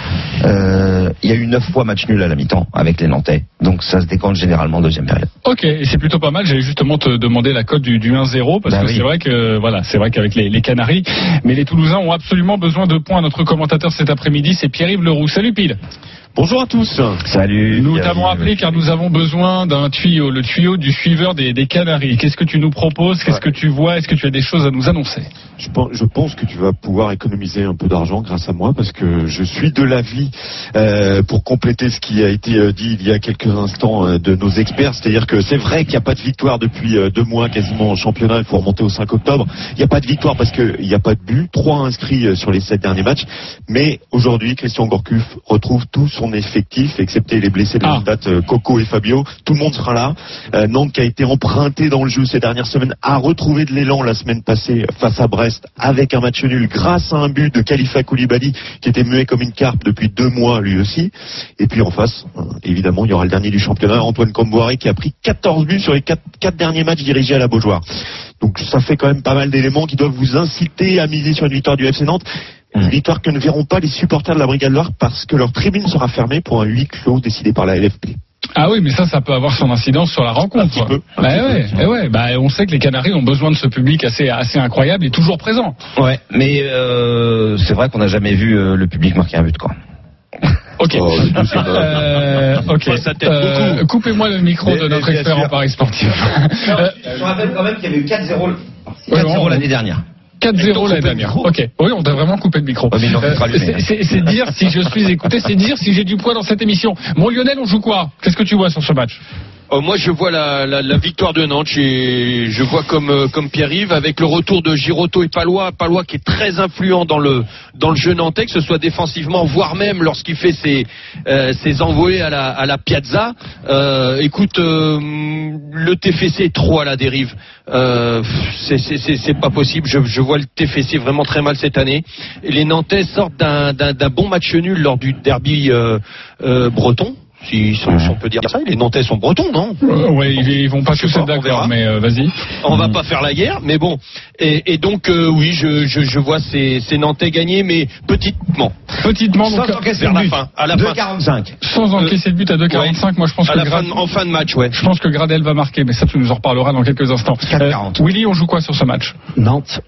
euh, il y a eu neuf fois match nul à la mi-temps avec les Nantais. Donc ça se décompte généralement en deuxième période. Ok, et c'est plutôt pas mal. J'allais justement te demander la cote du, du un zéro, parce bah que oui. c'est vrai que, voilà, c'est vrai qu'avec les, les Canaries, mais les Toulousains ont absolument besoin de points. Notre commentateur cet après-midi, c'est Pierre-Yves Leroux. Salut Pile. Bonjour à tous. Salut. Nous t'avons appelé car nous avons besoin d'un tuyau, le tuyau du suiveur des, des Canaries. Qu'est-ce que tu nous proposes ? Qu'est-ce que tu vois ? Est-ce que tu as des choses à nous annoncer ? Je pense, je pense que tu vas pouvoir économiser un peu d'argent grâce à moi, parce que je suis de l'avis, euh, pour compléter ce qui a été dit il y a quelques instants euh, de nos experts, c'est-à-dire que c'est vrai qu'il n'y a pas de victoire depuis euh, deux mois quasiment en championnat, il faut remonter au cinq octobre. Il n'y a pas de victoire parce qu'il n'y a pas de but, trois inscrits sur les sept derniers matchs, mais aujourd'hui Christian Gourcuff retrouve tout son effectif, excepté les blessés de longue date, Coco et Fabio, tout le monde sera là. Euh, Nantes, qui a été emprunté dans le jeu ces dernières semaines, a retrouvé de l'élan la semaine passée face à Brest avec un match nul grâce à un but de Khalifa Koulibaly qui était muet comme une carpe depuis deux mois lui aussi. Et puis en face, évidemment, il y aura le dernier du championnat, Antoine Comboiré, qui a pris quatorze buts sur les quatre derniers matchs dirigés à la Beaujoire. Donc ça fait quand même pas mal d'éléments qui doivent vous inciter à miser sur une victoire du F C Nantes. Une victoire que ne verront pas les supporters de la Brigade Loire parce que leur tribune sera fermée pour un huis clos décidé par la L F P. Ah oui, mais ça, ça peut avoir son incidence sur la rencontre. Un petit peu. Un bah, petit ouais, peu. ouais, bah, on sait que les Canaries ont besoin de ce public assez, assez incroyable et toujours présent. Ouais, mais euh, c'est vrai qu'on n'a jamais vu euh, le public marquer un but, quoi. Ok. Oh, euh, okay. Euh, coupez-moi le micro mais, de notre expert sûr. en Paris sportif. Non, je rappelle quand même qu'il y avait eu quatre zéro, quatre zéro l'année dernière. quatre zéro l'année dernière. Ok. Oui, on t'a vraiment coupé le micro. Ouais, non, euh, c'est, c'est, c'est dire si je suis écouté, c'est dire si j'ai du poids dans cette émission. Mon Lionel, on joue quoi ? Qu'est-ce que tu vois sur ce match ? Oh, moi, je vois la, la, la victoire de Nantes. Et je vois comme, comme Pierre-Yves, avec le retour de Girotto et Palois. Palois qui est très influent dans le, dans le jeu nantais, que ce soit défensivement, voire même lorsqu'il fait ses, euh, ses envolées à la, à la Piazza. Euh, écoute, euh, le T F C est trop à la dérive. Euh, c'est, c'est, c'est, c'est pas possible. Je, je vois le T F C vraiment très mal cette année. Et les Nantais sortent d'un, d'un, d'un bon match nul lors du derby, euh, euh, breton. Si, si on peut dire ça, les Nantais sont bretons, non ? euh, Oui, ils, ils vont pas tous être d'accord, mais euh, vas-y. On va pas faire la guerre, mais bon. Et, et donc, euh, oui, je, je, je vois ces, ces Nantais gagner, mais petitement. Petitement, donc, sans encaisser vers le but. La fin. deux quarante-cinq. Sans encaisser le but à deux quarante-cinq, ouais. Moi je pense à que. La Grad... fin, en fin de match, ouais. Je pense que Gradel va marquer, mais ça, tu nous en reparleras dans quelques instants. quatre quarante. Euh, Willy, on joue quoi sur ce match ? Nantes.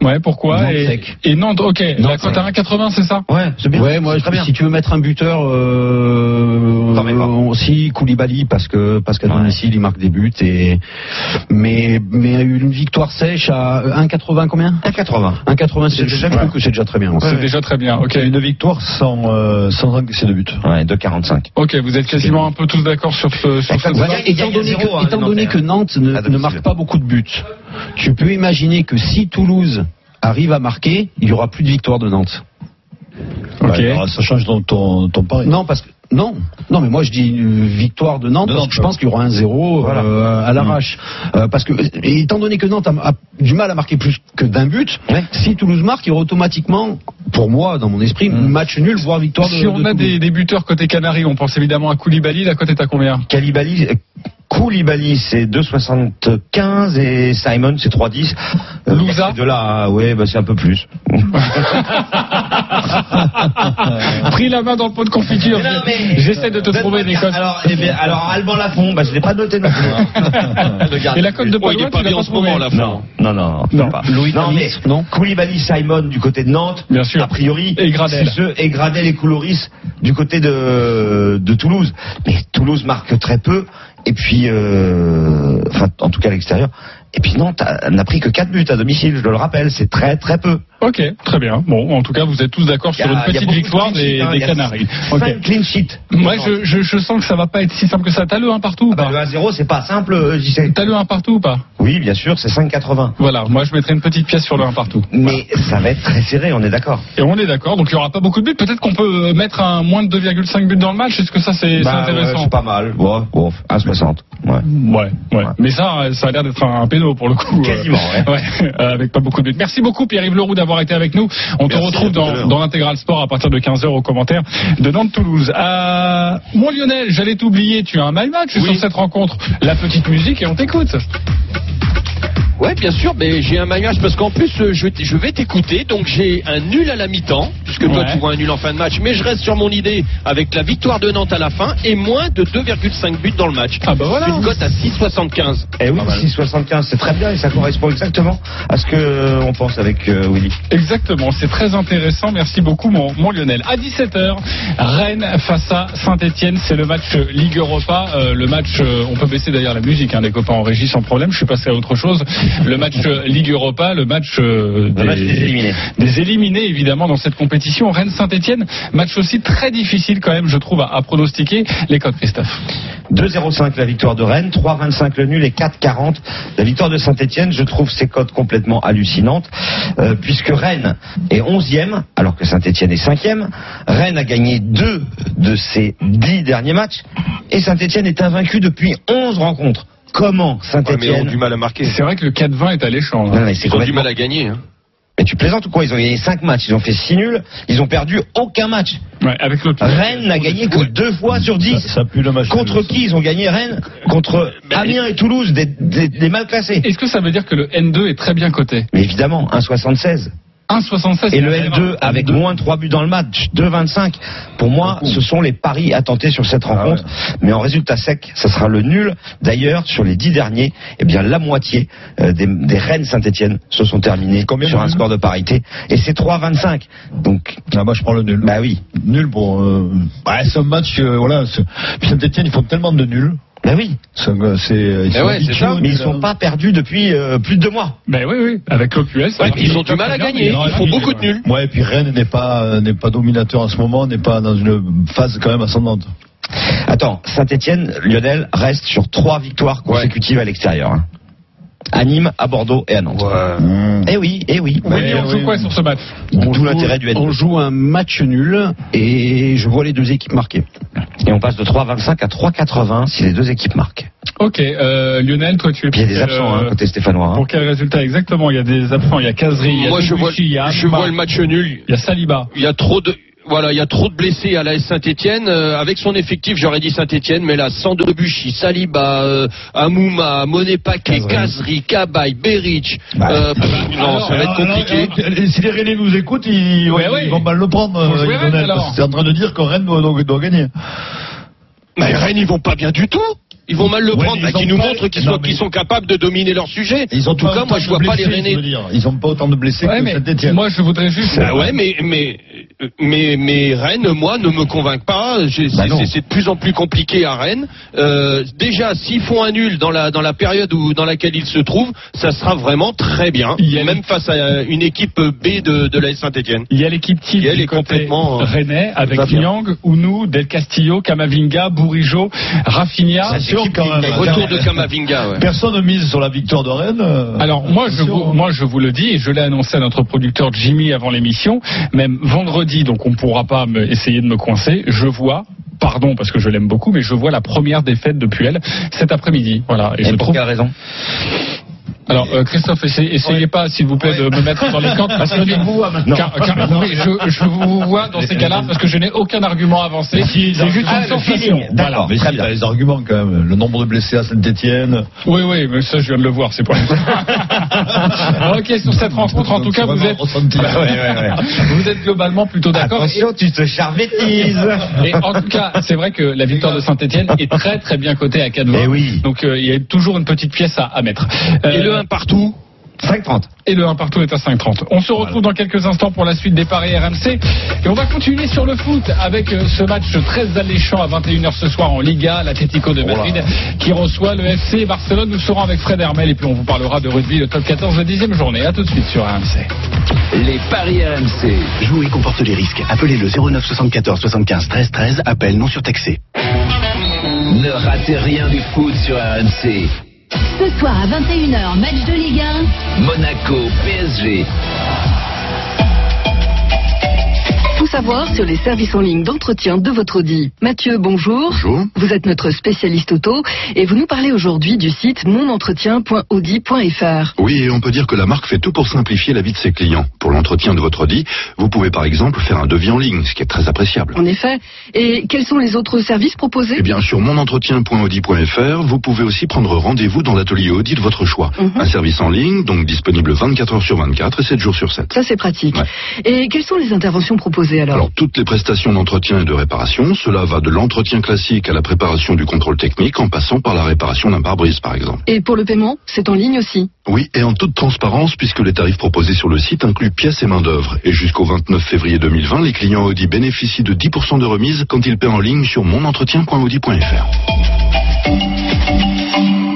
Ouais, pourquoi Nantes et, et Nantes, ok. Nantes, la cote à un quatre-vingts, c'est ça ? Ouais, c'est bien. Ouais, moi, je, bien. Si tu veux mettre un buteur, euh, non, on, si Koulibaly, parce que parce qu'à ouais. domicile, il marque des buts et mais mais une victoire sèche à un quatre-vingts combien ? un quatre-vingts. un quatre-vingts, c'est déjà ouais. c'est déjà très bien. Ouais, c'est ouais. déjà très bien. Ok. Une victoire sans euh, sans encaisser de buts. Ouais, deux quarante-cinq. Ok, vous êtes quasiment un peu tous d'accord sur ce sur ce. Étant donné que, étant donné que Nantes ne, ne marque pas beaucoup de buts, tu peux imaginer que si Toulouse arrive à marquer, il n'y aura plus de victoire de Nantes. Ok. Bah, alors, ça change dans ton, ton pari. Non, parce que non, non, mais moi je dis une victoire de Nantes. De parce Nantes. Que je pense qu'il y aura un zéro voilà. euh, à l'arrache, mmh. euh, parce que et étant donné que Nantes a, a du mal à marquer plus que d'un but, ouais. si Toulouse marque, il y aura automatiquement, pour moi, dans mon esprit, mmh. match nul voire victoire. Si de, on de a des, des buteurs côté Canaries, on pense évidemment à Koulibaly. La cote est à combien ? Koulibaly. Koulibaly c'est deux soixante-quinze et Simon c'est trois dix. Euh, Louza de là, ouais, bah, c'est un peu plus. Pris la main dans le pot de confiture. Non, mais, j'essaie de te trouver des cotes. Alors, eh bien, alors Alban Lafont, bah, je ne l'ai pas noté non plus. Hein. Et la cote de Palois, oh, il n'est pas bien en ce moment, Lafont. Non, non, non. non. Pas. Louis non, mais, non. Koulibaly, Simon du côté de Nantes, bien sûr. A priori. Et Gradel. Ceux, et Gradel et Koulouris du côté de, de Toulouse. Mais Toulouse marque très peu. Et puis, euh, enfin, en tout cas à l'extérieur. Et puis Nantes n'a pris que quatre buts à domicile, je le rappelle, c'est très très peu. Ok, très bien. Bon, en tout cas, vous êtes tous d'accord sur une petite victoire des, hein, des Canaries. cinq clean sheet. Moi, je, je, je sens que ça va pas être si simple que ça. T'as le un partout ou pas? Ah bah, le un zéro, c'est pas simple, j'y sais. T'as le un partout ou pas? Oui, bien sûr, c'est cinq quatre-vingts. Voilà, moi je mettrai une petite pièce sur le un partout. Mais voilà, ça va être très serré, on est d'accord. Et on est d'accord, donc il y aura pas beaucoup de buts. Peut-être qu'on peut mettre un moins de deux virgule cinq buts dans le match. Est-ce que ça c'est bah, intéressant? Ouais, c'est pas mal. Wow, wow. un soixante. Ouais. Ouais, ouais. Mais ça, ça a l'air d'être un, un péno pour le coup. Quasiment, ouais. ouais. Avec pas beaucoup de buts. Merci beaucoup Pierre-Yves Leroux d'avoir été avec nous. On Merci te retrouve dans, dans l'intégral sport à partir de quinze heures aux commentaires de Nantes-Toulouse. Euh, mon Lionel, j'allais t'oublier, tu as un MyMatch oui. sur cette rencontre. La petite musique et on t'écoute. Ouais, bien sûr, mais j'ai un MyMatch parce qu'en plus, je, je vais t'écouter, donc j'ai un nul à la mi-temps, puisque ouais. toi tu vois un nul en fin de match, mais je reste sur mon idée avec la victoire de Nantes à la fin et moins de deux virgule cinq buts dans le match. Ah bah voilà. Une cote à six soixante-quinze. Eh oui, six soixante-quinze, c'est très bien et ça correspond exactement à ce que on pense avec euh, Willy. Exactement, c'est très intéressant, merci beaucoup mon, mon Lionel. À dix-sept heures, Rennes face à Saint-Etienne, c'est le match Ligue Europa, euh, le match, euh, on peut baisser d'ailleurs la musique, hein, les copains en régie sans problème, je suis passé à autre chose. Le match Ligue Europa, le match, euh, des, le match des, éliminés. des éliminés évidemment dans cette compétition. Rennes-Saint-Etienne, match aussi très difficile quand même je trouve à, à pronostiquer. Les codes Christophe. deux zéro cinq la victoire de Rennes, trois vingt-cinq le nul et quatre quarante la victoire de Saint-Etienne. Je trouve ces codes complètement hallucinantes euh, puisque Rennes est onzième alors que Saint-Etienne est cinquième. Rennes a gagné deux de ses dix derniers matchs et Saint-Etienne est invaincu depuis onze rencontres. Comment Saint-Etienne ouais, mais ils ont du mal à marquer. C'est vrai que le quatre vingt est alléchant. Hein. Non, mais c'est ils ont du mal à gagner. Hein. Mais tu plaisantes ou quoi? Ils ont gagné cinq matchs, ils ont fait six nuls, ils ont perdu aucun match. Ouais, avec l'autre. Rennes n'a gagné que deux fois sur dix. Ça, ça pue le match. Contre qui ils ont gagné Rennes? Contre Amiens et Toulouse, des, des, des mal classés. Est-ce que ça veut dire que le N deux est très bien coté? Mais évidemment, un soixante-seize. un soixante-seize. Et le N deux avec deux. Moins de trois buts dans le match, deux vingt-cinq. Pour moi, ce sont les paris à tenter sur cette rencontre. Ah ouais. Mais en résultat sec, ça sera le nul. D'ailleurs, sur les dix derniers, eh bien, la moitié euh, des, des Rennes Saint-Etienne se sont terminés sur un score de parité. Et c'est trois vingt-cinq. Donc. Ah bah, je prends le nul. Bah oui. Nul pour, euh, bah, c'est un match, euh, voilà. Saint-Etienne, ils font tellement de nuls. Ben oui, c'est, ils sont ouais, ça, mais ils ne sont pas perdus depuis euh, plus de deux mois. Ben oui, oui, avec l'O Q S. Ouais, ils, ils ont du mal à gagner, ils font beaucoup de nuls. Ouais, et puis Rennes n'est pas, n'est pas dominateur en ce moment, n'est pas dans une phase quand même ascendante. Attends, Saint-Etienne, Lionel, reste sur trois victoires consécutives ouais. à l'extérieur. Hein. À Nîmes, à Bordeaux et à Nantes. Ouais. Eh oui, eh oui. Mais mais on joue oui. quoi sur ce match? On Tout l'intérêt du N deux. On joue un match nul et je vois les deux équipes marquées. Et on passe de trois vingt-cinq à trois quatre-vingts si les deux équipes marquent. Ok, euh, Lionel, toi tu es... Il y a des absents euh, hein, côté stéphanois. Hein. Pour quel résultat exactement? Il y a des absents, il y a Kazri, il y a Moi, je vois, il y a je vois le match nul. Il y a Saliba. Il y a trop de... Voilà, il y a trop de blessés à l'A S Saint-Etienne. Euh, avec son effectif, j'aurais dit Saint-Etienne, mais là, sans Debuchy, Saliba, euh, Amouma, Monet-Paquet, Kazri, Cabaye, Beric. Bah, euh, pff, alors, non, ça alors, va être compliqué. Alors, alors, si les Rennais nous écoutent, ils, ouais, ouais, ils vont mal le prendre. Euh, Rennes, c'est en train de dire que Rennes doit, doit, doit gagner. Mais Rennes, ils vont pas bien du tout. Ils vont mal le ouais, prendre, bah, qui nous montrent qu'ils sont, mais... qu'ils sont capables de dominer leur sujet. Ils ont en tout cas, moi, je vois blessés, pas les Rennais. Ils n'ont pas autant de blessés ouais, que Saint-Etienne. Moi, je voudrais juste. Bah ouais, mais, mais, mais, mais Rennes, moi, ne me convainc pas. J'ai, bah c'est, c'est de plus en plus compliqué à Rennes. Euh, déjà, s'ils font un nul dans la, dans la période où, dans laquelle ils se trouvent, ça sera vraiment très bien. Il y a même face à une équipe B de, de la Saint-Etienne. Il y a l'équipe type qui est complètement Rennais avec Niang, Ounou, Del Castillo, Camavinga, Bourigeau, Rafinha. Retour de Camavinga, ouais. Personne ne mise sur la victoire de Rennes. Alors moi je, vous, moi je vous le dis et je l'ai annoncé à notre producteur Jimmy avant l'émission, même vendredi, donc on ne pourra pas me, essayer de me coincer, je vois, pardon parce que je l'aime beaucoup, mais je vois la première défaite de Puel cet après-midi. Voilà. Et, et je trouve qu'il a raison. Alors euh, Christophe, essayez, essayez ouais. pas s'il vous plaît ouais. de me mettre dans les camps parce que vous, car, car, non, je, je vous vois dans ces cas-là parce que je n'ai aucun argument avancé. Si, c'est juste ah, une sensation. Voilà. Mais si, t'as les arguments quand même. Le nombre de blessés à Saint-Etienne. Oui, oui, mais ça je viens de le voir, c'est pas. Ok, sur cette rencontre, en tout cas, vous êtes. Bah, ouais, ouais, ouais. Vous êtes globalement plutôt d'accord. Attention, et... tu te charvettises. Et en tout cas, c'est vrai que la victoire de Saint-Etienne est très très bien cotée à quatre vingt. Oui. Donc il euh, y a toujours une petite pièce à, à mettre. Euh, Et le un partout, cinq trente. et le un partout est à cinq trente. On se retrouve voilà. dans quelques instants pour la suite des paris R M C. Et on va continuer sur le foot avec ce match très alléchant à vingt et une heures ce soir en Liga, l'Atlético de Madrid voilà. qui reçoit le F C Barcelone. Nous serons avec Fred Hermel et puis on vous parlera de rugby, le top quatorze de la dixième journée. A tout de suite sur R M C. Les paris R M C. Jouer comporte les risques. Appelez le zéro neuf soixante-quatorze soixante-quinze treize treize. Appel non surtaxé. Ne ratez rien du foot sur R M C. Ce soir à vingt et une heures, match de Ligue un. Monaco, P S G. Tout savoir sur les services en ligne d'entretien de votre Audi. Mathieu, bonjour. Bonjour. Vous êtes notre spécialiste auto et vous nous parlez aujourd'hui du site mon entretien point audi point f r. Oui, et on peut dire que la marque fait tout pour simplifier la vie de ses clients. Pour l'entretien de votre Audi, vous pouvez par exemple faire un devis en ligne, ce qui est très appréciable. En effet. Et quels sont les autres services proposés ? Eh bien, sur mon entretien point audi point f r, vous pouvez aussi prendre rendez-vous dans l'atelier Audi de votre choix. Mm-hmm. Un service en ligne, donc disponible vingt-quatre heures sur vingt-quatre et sept jours sur sept. Ça, c'est pratique. Ouais. Et quelles sont les interventions proposées ? Alors. Alors, toutes les prestations d'entretien et de réparation, cela va de l'entretien classique à la préparation du contrôle technique en passant par la réparation d'un pare-brise, par exemple. Et pour le paiement, c'est en ligne aussi ? Oui, et en toute transparence, puisque les tarifs proposés sur le site incluent pièces et main-d'œuvre. Et jusqu'au vingt-neuf février deux mille vingt, les clients Audi bénéficient de dix pour cent de remise quand ils paient en ligne sur mon entretien point audi point f r.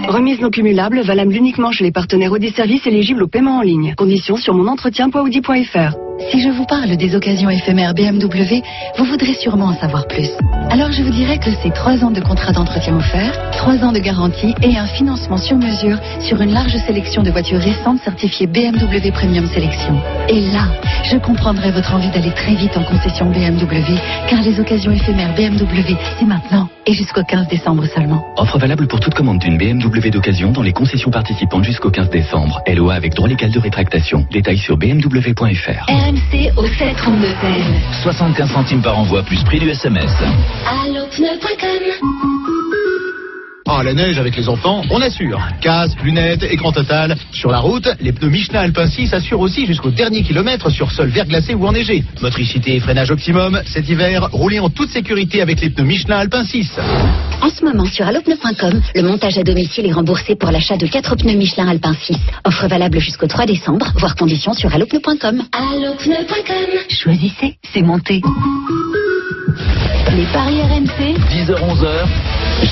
Remise non cumulable, valable uniquement chez les partenaires Audi Services éligibles au paiement en ligne. Conditions sur mon entretien point audi point f r. Si je vous parle des occasions éphémères B M W, vous voudrez sûrement en savoir plus. Alors je vous dirais que c'est trois ans de contrat d'entretien offert, trois ans de garantie et un financement sur mesure sur une large sélection de voitures récentes certifiées B M W Premium Selection. Et là, je comprendrai votre envie d'aller très vite en concession B M W, car les occasions éphémères B M W, c'est maintenant et jusqu'au quinze décembre seulement. Offre valable pour toute commande d'une B M W d'occasion dans les concessions participantes jusqu'au quinze décembre. L O A avec droit légal de rétractation. Détails sur b m w point f r. R M C au sept trente-deux P M. soixante-quinze centimes par envoi plus prix du S M S. Ah, oh, la neige avec les enfants, on assure. Casque, lunettes, écran total. Sur la route, les pneus Michelin Alpin six assurent aussi jusqu'au dernier kilomètre sur sol verglacé ou enneigé. Motricité et freinage optimum, cet hiver, roulez en toute sécurité avec les pneus Michelin Alpin six. En ce moment, sur allopneu point com, le montage à domicile est remboursé pour l'achat de quatre pneus Michelin Alpin six. Offre valable jusqu'au trois décembre, voire conditions sur allopneu point com. allopneu point com. Choisissez, c'est monté. Les paris R M C, dix heures-onze heures,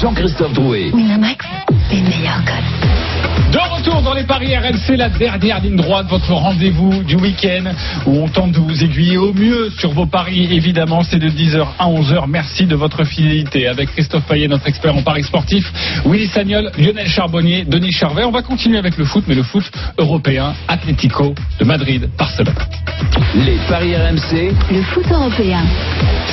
Jean-Christophe Drouet. Winamax, les meilleurs codes. De retour dans les paris R M C, la dernière ligne droite, votre rendez-vous du week-end où on tente de vous aiguiller au mieux sur vos paris, évidemment, c'est de dix heures à onze heures. Merci de votre fidélité avec Christophe Payet, notre expert en paris sportif, Willy Sagnol, Lionel Charbonnier, Denis Charvet. On va continuer avec le foot, mais le foot européen, Atlético de Madrid, Barcelone. Les paris R M C, le foot européen.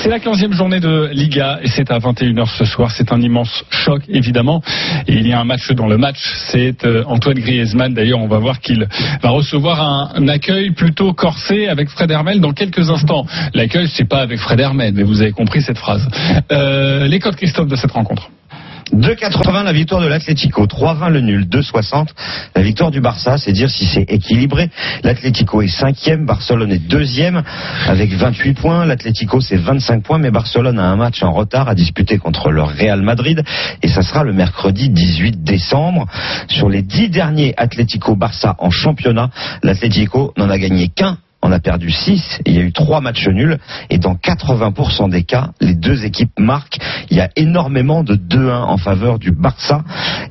C'est la quinzième journée de Liga et c'est à vingt et une heures ce soir. C'est un immense choc, évidemment. Et il y a un match dans le match. C'est Antoine Griezmann. D'ailleurs, on va voir qu'il va recevoir un accueil plutôt corsé avec Fred Hermel dans quelques instants. L'accueil, c'est pas avec Fred Hermel, mais vous avez compris cette phrase. Euh, les codes, Christophe, de cette rencontre. deux quatre-vingts la victoire de l'Atlético, trois vingt le nul, deux soixante la victoire du Barça, c'est dire si c'est équilibré. L'Atlético est cinquième, Barcelone est deuxième avec vingt-huit points, l'Atlético c'est vingt-cinq points, mais Barcelone a un match en retard à disputer contre le Real Madrid et ça sera le mercredi dix-huit décembre. Sur les dix derniers Atlético-Barça en championnat, l'Atlético n'en a gagné qu'un. On a perdu six, il y a eu trois matchs nuls et dans quatre-vingts pour cent des cas, les deux équipes marquent. Il y a énormément de deux un en faveur du Barça.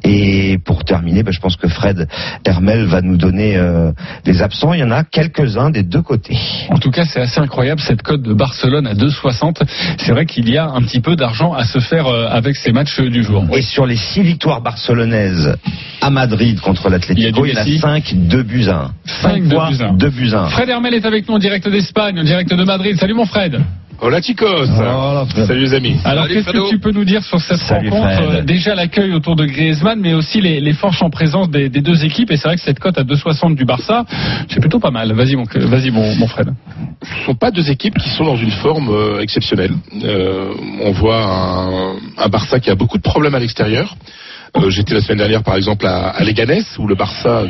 Et pour terminer, ben, je pense que Fred Hermel va nous donner euh, les absents. Il y en a quelques-uns des deux côtés. En tout cas, c'est assez incroyable cette cote de Barcelone à deux soixante. C'est vrai qu'il y a un petit peu d'argent à se faire euh, avec ces matchs du jour. Et sur les six victoires barcelonaises à Madrid contre l'Atlético, il y, il y en a cinq, deux buts à un. cinq, cinq deux buts à un. Fred Hermel est avec nous en direct d'Espagne, en direct de Madrid. Salut mon Fred. Hola chicos. Hola, salut les amis. Alors salut, qu'est-ce Fredo. Que tu peux nous dire sur cette salut, rencontre euh, déjà l'accueil autour de Griezmann, mais aussi les, les forces en présence des, des deux équipes. Et c'est vrai que cette cote à deux soixante du Barça, c'est plutôt pas mal. Vas-y mon, vas-y, mon, mon Fred. Ce ne sont pas deux équipes qui sont dans une forme euh, exceptionnelle. Euh, on voit un, un Barça qui a beaucoup de problèmes à l'extérieur. Euh, j'étais la semaine dernière par exemple à, à Leganés où le Barça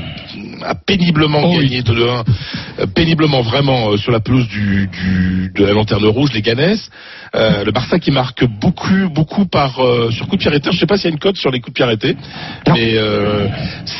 a péniblement oh gagné oui. deux à un, euh, péniblement vraiment euh, sur la pelouse du, du, de la lanterne rouge, les Ganaises. Euh, le Barça qui marque beaucoup, beaucoup par euh, sur coup de pied arrêté. Je ne sais pas s'il y a une cote sur les coups de pied arrêtés, mais euh,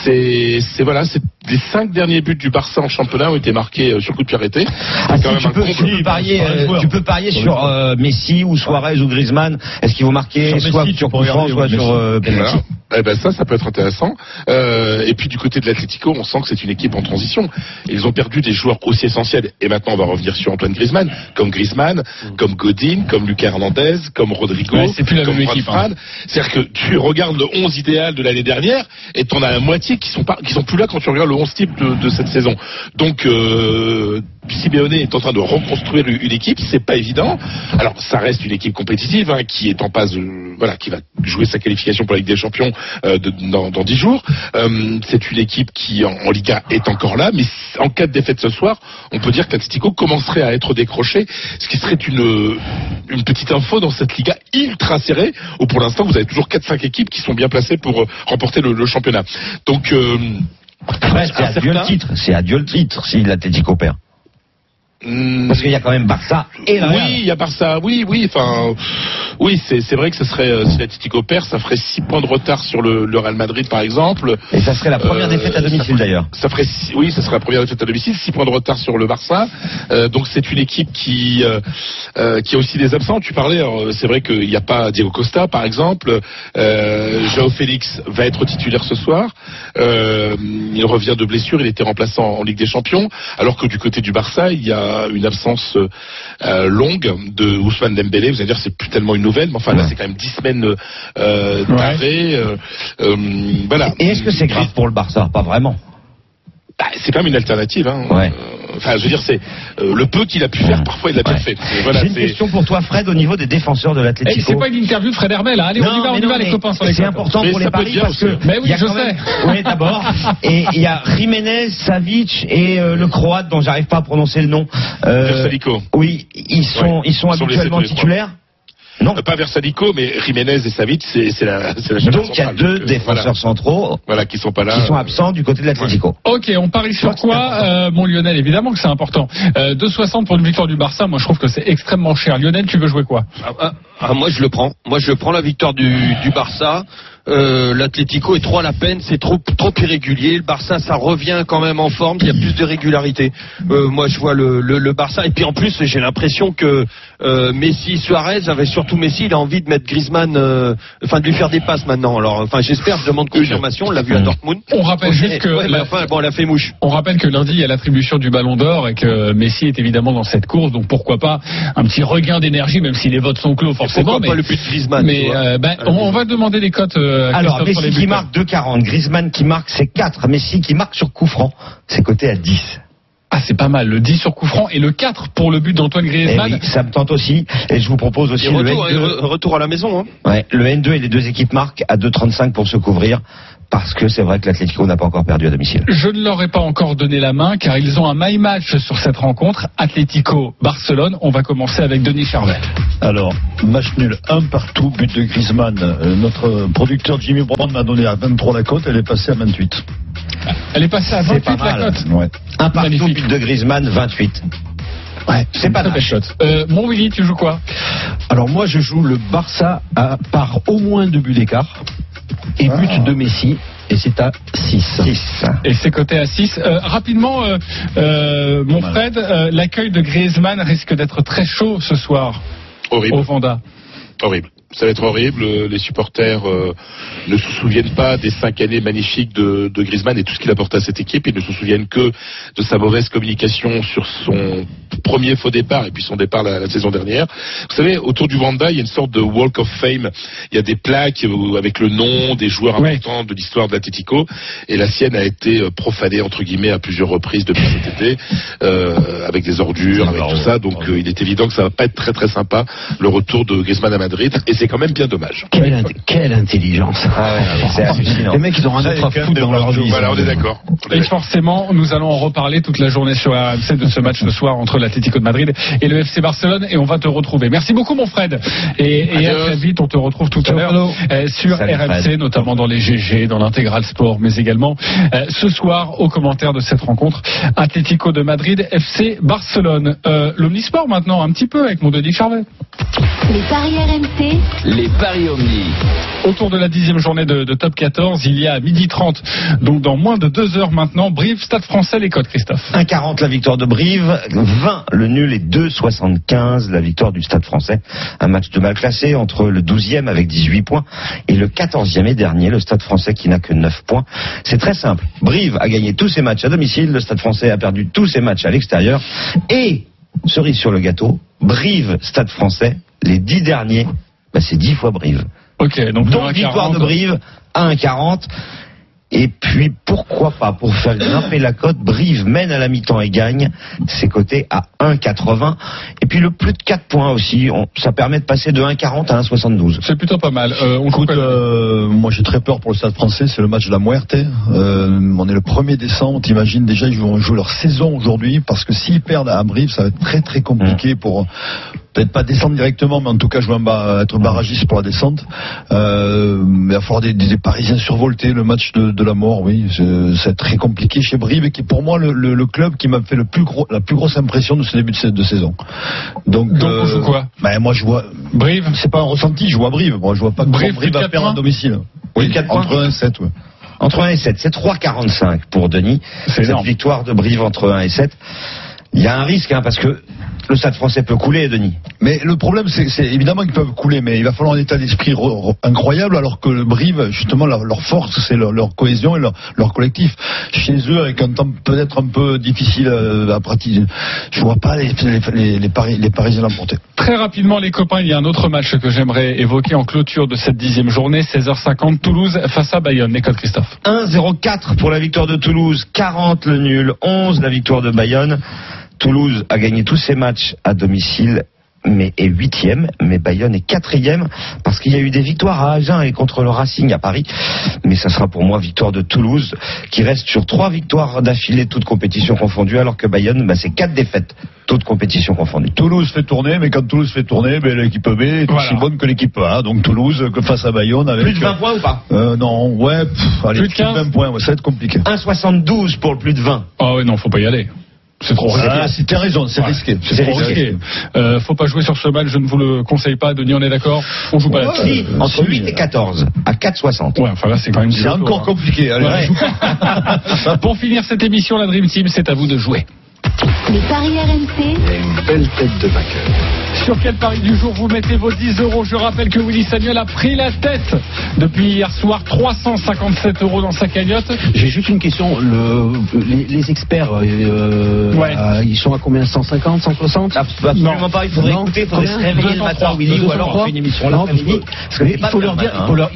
c'est, c'est voilà, c'est les cinq derniers buts du Barça en championnat ont été marqués euh, sur coup de pied arrêté. Ah, si tu, peux, tu peux parier, euh, tu peux parier sur euh, Messi ou Suarez ou Griezmann. Est-ce qu'ils vont marquer sur soit Messi, sur coup franc, soit sur euh, penalty? Eh ben ça, ça peut être intéressant. Euh, et puis du côté de l'Atlético, on sent que c'est une équipe en transition. Ils ont perdu des joueurs aussi essentiels. Et maintenant, on va revenir sur Antoine Griezmann, comme Griezmann, comme Godin, comme Lucas Hernandez, comme Rodrigo, ouais, c'est plus la comme même équipe. Hein. C'est-à-dire que tu regardes le onze idéal de l'année dernière et t'en as la moitié qui sont pas, qui sont plus là quand tu regardes le onze type de, de cette saison. Donc, euh, Simeone est en train de reconstruire une équipe. C'est pas évident. Alors, ça reste une équipe compétitive hein, qui est en passe, euh, voilà, qui va jouer sa qualification pour la Ligue des Champions. Euh, de, dans, dans dix jours euh, c'est une équipe qui en, en Liga est encore là, mais en cas de défaite ce soir on peut dire qu'Atlético commencerait à être décroché, ce qui serait une une petite info dans cette Liga ultra serrée où pour l'instant vous avez toujours quatre cinq équipes qui sont bien placées pour euh, remporter le, le championnat. Donc euh, ouais, c'est adieu le titre, c'est adieu le titre si l'Atlético perd. Parce qu'il y a quand même Barça et la Real. Oui, il y a Barça, oui, oui, enfin, oui, c'est, c'est vrai que ce serait, euh, si l'Atlético perd, ça ferait six points de retard sur le, le Real Madrid, par exemple. Et ça serait la première euh, défaite à domicile, ça ferait, d'ailleurs. Ça ferait, oui, ça serait la première défaite à domicile, six points de retard sur le Barça. Euh, donc c'est une équipe qui, euh, qui a aussi des absents. Tu parlais, alors, c'est vrai qu'il n'y a pas Diego Costa, par exemple. Euh, João Félix va être titulaire ce soir. Euh, il revient de blessure, il était remplaçant en Ligue des Champions. Alors que du côté du Barça, il y a une absence euh, longue de Ousmane Dembélé. Vous allez dire c'est plus tellement une nouvelle, mais enfin ouais. là c'est quand même dix semaines euh, d'arrêt. Euh, euh, voilà. Et est-ce que c'est grave pour le Barça? Pas vraiment. Bah, c'est quand même une alternative. Hein. Ouais. Enfin, je veux dire, c'est euh, le peu qu'il a pu faire. Parfois, il l'a bien ouais. fait. Voilà, J'ai une c'est... question pour toi, Fred, au niveau des défenseurs de l'Atlético. Et c'est pas une interview de Fred Hermel. Hein. Allez, non, on y va, on y va, non, les copains. Sur les c'est copains. Important mais pour les paris parce que. Mais oui, y a je sais. Même... oui, d'abord. Et il y a Jiménez, Savic et euh, le Croate dont j'arrive pas à prononcer le nom. Euh, Versalico. Oui, ils sont, ouais. ils sont ils habituellement sont titulaires. Non. Pas Versalico, mais Jiménez et Savic, c'est, c'est la, c'est la Donc il y a deux Donc, défenseurs voilà. centraux voilà, qui sont pas là, qui sont absents du côté de l'Atlético. Ouais. Ok, on parie sur quoi, euh, mon Lionel? Évidemment que c'est important. Euh, deux soixante pour une victoire du Barça, moi je trouve que c'est extrêmement cher. Lionel, tu veux jouer quoi? ah, ah, ah, Moi je le prends. Moi je prends la victoire du, du Barça. Euh, L'Atlético est trop à la peine, c'est trop trop irrégulier. Le Barça, ça revient quand même en forme. Il y a plus de régularité. Euh, moi, je vois le, le le Barça. Et puis en plus, j'ai l'impression que euh, Messi, Suarez, avait surtout Messi, il a envie de mettre Griezmann, euh, enfin de lui faire des passes maintenant. Alors, enfin, j'espère. Je demande confirmation. On l'a vu à Dortmund. On rappelle okay. juste que ouais, la... enfin, bon, elle a fait mouche. On rappelle que lundi, il y a l'attribution du Ballon d'Or et que Messi est évidemment dans cette course. Donc pourquoi pas un petit regain d'énergie, même si les votes sont clos forcément. Pourquoi mais... pas le but de Griezmann? Mais euh, ben, on, on va demander des cotes. Euh... Alors, Messi qui marque deux quarante, Griezmann qui marque c'est quatre, Messi qui marque sur coup franc, c'est coté à dix. Ah, c'est pas mal, le dix sur coup franc et le quatre pour le but d'Antoine Griezmann. Oui, ça me tente aussi, et je vous propose aussi le retour, N deux. Retour à la maison. Hein. Ouais, le N deux et les deux équipes marquent à deux trente-cinq pour se couvrir. Parce que c'est vrai que l'Atlético n'a pas encore perdu à domicile. Je ne leur ai pas encore donné la main car ils ont un MyMatch sur cette rencontre. Atlético-Barcelone, on va commencer avec Denis Charvet. Alors, match nul, un partout, but de Griezmann. Euh, notre producteur Jimmy Brown m'a donné à vingt-trois la cote, elle est passée à vingt-huit. Elle est passée à vingt-huit la cote ouais. Un partout, magnifique. But de Griezmann, vingt-huit. Ouais, c'est pas mal. Euh, mon Willy, tu joues quoi? Alors moi je joue le Barça à, par au moins deux buts d'écart. Et but ah. de Messi, et c'est à six. Et c'est coté à six. Euh, rapidement, euh, euh, mon Fred, euh, l'accueil de Griezmann risque d'être très chaud ce soir. Horrible. Au Vanda. Horrible. Ça va être horrible. Les supporters euh, ne se souviennent pas des cinq années magnifiques de, de Griezmann et tout ce qu'il apporte à cette équipe. Ils ne se souviennent que de sa mauvaise communication sur son premier faux départ et puis son départ la, la saison dernière. Vous savez, autour du Wanda, il y a une sorte de Walk of Fame. Il y a des plaques avec le nom des joueurs importants ouais. de l'histoire de l'Atlético. Et la sienne a été profanée, entre guillemets, à plusieurs reprises depuis cet été, euh, avec des ordures, avec tout ça. Donc euh, il est évident que ça va pas être très très sympa, le retour de Griezmann à Madrid. Et c'est c'est quand même bien dommage. Quelle, ouais. quelle intelligence. Ah ouais, c'est hallucinant. Les mecs, ils ont un autre à foutre dans leur vie. Voilà, on est d'accord. Et forcément, nous allons en reparler toute la journée sur R M C de ce match ce soir entre l'Atlético de Madrid et le F C Barcelone, et on va te retrouver. Merci beaucoup, mon Fred. Et, et à très vite, on te retrouve tout à l'heure euh, sur Salut R M C, Fred. Notamment dans les G G, dans l'Intégral Sport, mais également euh, ce soir aux commentaires de cette rencontre Atlético de Madrid, F C Barcelone. Euh, L'Omnisport maintenant, un petit peu avec mon Denis Charvet. Les paris R M C, les paris Omni. Autour de la dixième journée de, de top quatorze, il y a midi trente, donc dans moins de deux heures maintenant, Brive, Stade Français, les codes, Christophe. un quarante la victoire de Brive, vingt le nul et deux soixante-quinze la victoire du Stade Français. Un match de mal classé entre le douzième avec dix-huit points et le quatorzième et dernier, le Stade Français qui n'a que neuf points. C'est très simple, Brive a gagné tous ses matchs à domicile, le Stade Français a perdu tous ses matchs à l'extérieur et, cerise sur le gâteau, Brive, Stade Français, les dix derniers, bah c'est dix fois Brive. Okay, donc donc victoire de Brive à un quarante. Et puis, pourquoi pas, pour faire grimper la cote, Brive mène à la mi-temps et gagne, c'est coté à un quatre-vingts. Et puis, le plus de quatre points aussi, on, ça permet de passer de un quarante à un soixante-douze. C'est plutôt pas mal. Euh, on Écoute, euh, moi, j'ai très peur pour le Stade Français, c'est le match de la muerte. Euh, on est le premier décembre, t'imagines déjà, ils vont jouer leur saison aujourd'hui, parce que s'ils perdent à Brive, ça va être très très compliqué mmh. pour... peut-être pas descendre directement, mais en tout cas je vais être barragiste pour la descente. Euh, il va falloir des, des, des Parisiens survoltés, le match de, de la mort, oui, c'est très compliqué chez Brive, qui est pour moi le, le, le club qui m'a fait le plus gros, la plus grosse impression de ce début de, de saison. Donc, Donc euh, on joue quoi ? Ben moi je vois Brive, c'est pas un ressenti, je vois Brive, moi je vois pas que Brive, Brive va perdre à domicile. Oui, entre un et sept, ouais. Entre un et sept, c'est trois quarante-cinq pour Denis. C'est cette énorme victoire de Brive entre un et sept. Il y a un risque, hein, parce que le Stade Français peut couler, Denis. Mais le problème, c'est, c'est évidemment qu'ils peuvent couler, mais il va falloir un état d'esprit re, re, incroyable, alors que le Brive, justement, leur, leur force, c'est leur, leur cohésion et leur, leur collectif. Chez eux, avec un temps peut-être un peu difficile à pratiquer, je vois pas les, les, les, les, Paris, les Parisiens l'emporter. Très rapidement, les copains, il y a un autre match que j'aimerais évoquer en clôture de cette dixième journée, seize heures cinquante, Toulouse face à Bayonne. Les codes, Christophe. un zéro quatre pour la victoire de Toulouse, quarante le nul, onze la victoire de Bayonne. Toulouse a gagné tous ses matchs à domicile, mais est huitième, mais Bayonne est quatrième, parce qu'il y a eu des victoires à Agen et contre le Racing à Paris, mais ça sera pour moi victoire de Toulouse, qui reste sur trois victoires d'affilée, toutes compétitions confondues, alors que Bayonne, bah, c'est quatre défaites, toutes compétitions confondues. Toulouse fait tourner, mais quand Toulouse fait tourner, bah, l'équipe B est voilà. aussi bonne que l'équipe A, donc Toulouse que face à Bayonne avec... Plus de vingt points ou pas euh, Non, ouais, pff, allez, plus de quinze. vingt points, ouais, ça va être compliqué. un soixante-douze pour le plus de vingt. Ah ouais, non, faut pas y aller. C'est trop ah, risqué. T'as raison, c'est ouais. risqué. C'est, c'est trop risqué. risqué. Euh, faut pas jouer sur ce match, je ne vous le conseille pas. Denis, on est d'accord ? On joue pas ouais, là-dessus. Si, entre huit et quatorze, à quatre soixante. Ouais, enfin là, c'est quand même. C'est encore tour, compliqué. Allez, ouais. joue. Pour finir cette émission, la Dream Team, c'est à vous de jouer. Les paris R M C. Il y a une belle tête de vainqueur. Sur quel pari du jour vous mettez vos dix euros ? Je rappelle que Willy Sagnol a pris la tête depuis hier soir, trois cent cinquante-sept euros dans sa cagnotte. J'ai juste une question. Le, les, les experts, euh, ouais. euh, ils sont à combien ? cent cinquante, cent soixante ? Absolument non. pas. Il faudrait non. écouter, il faudrait se réveiller le matin, Willy, ou alors on fait une émission là. Il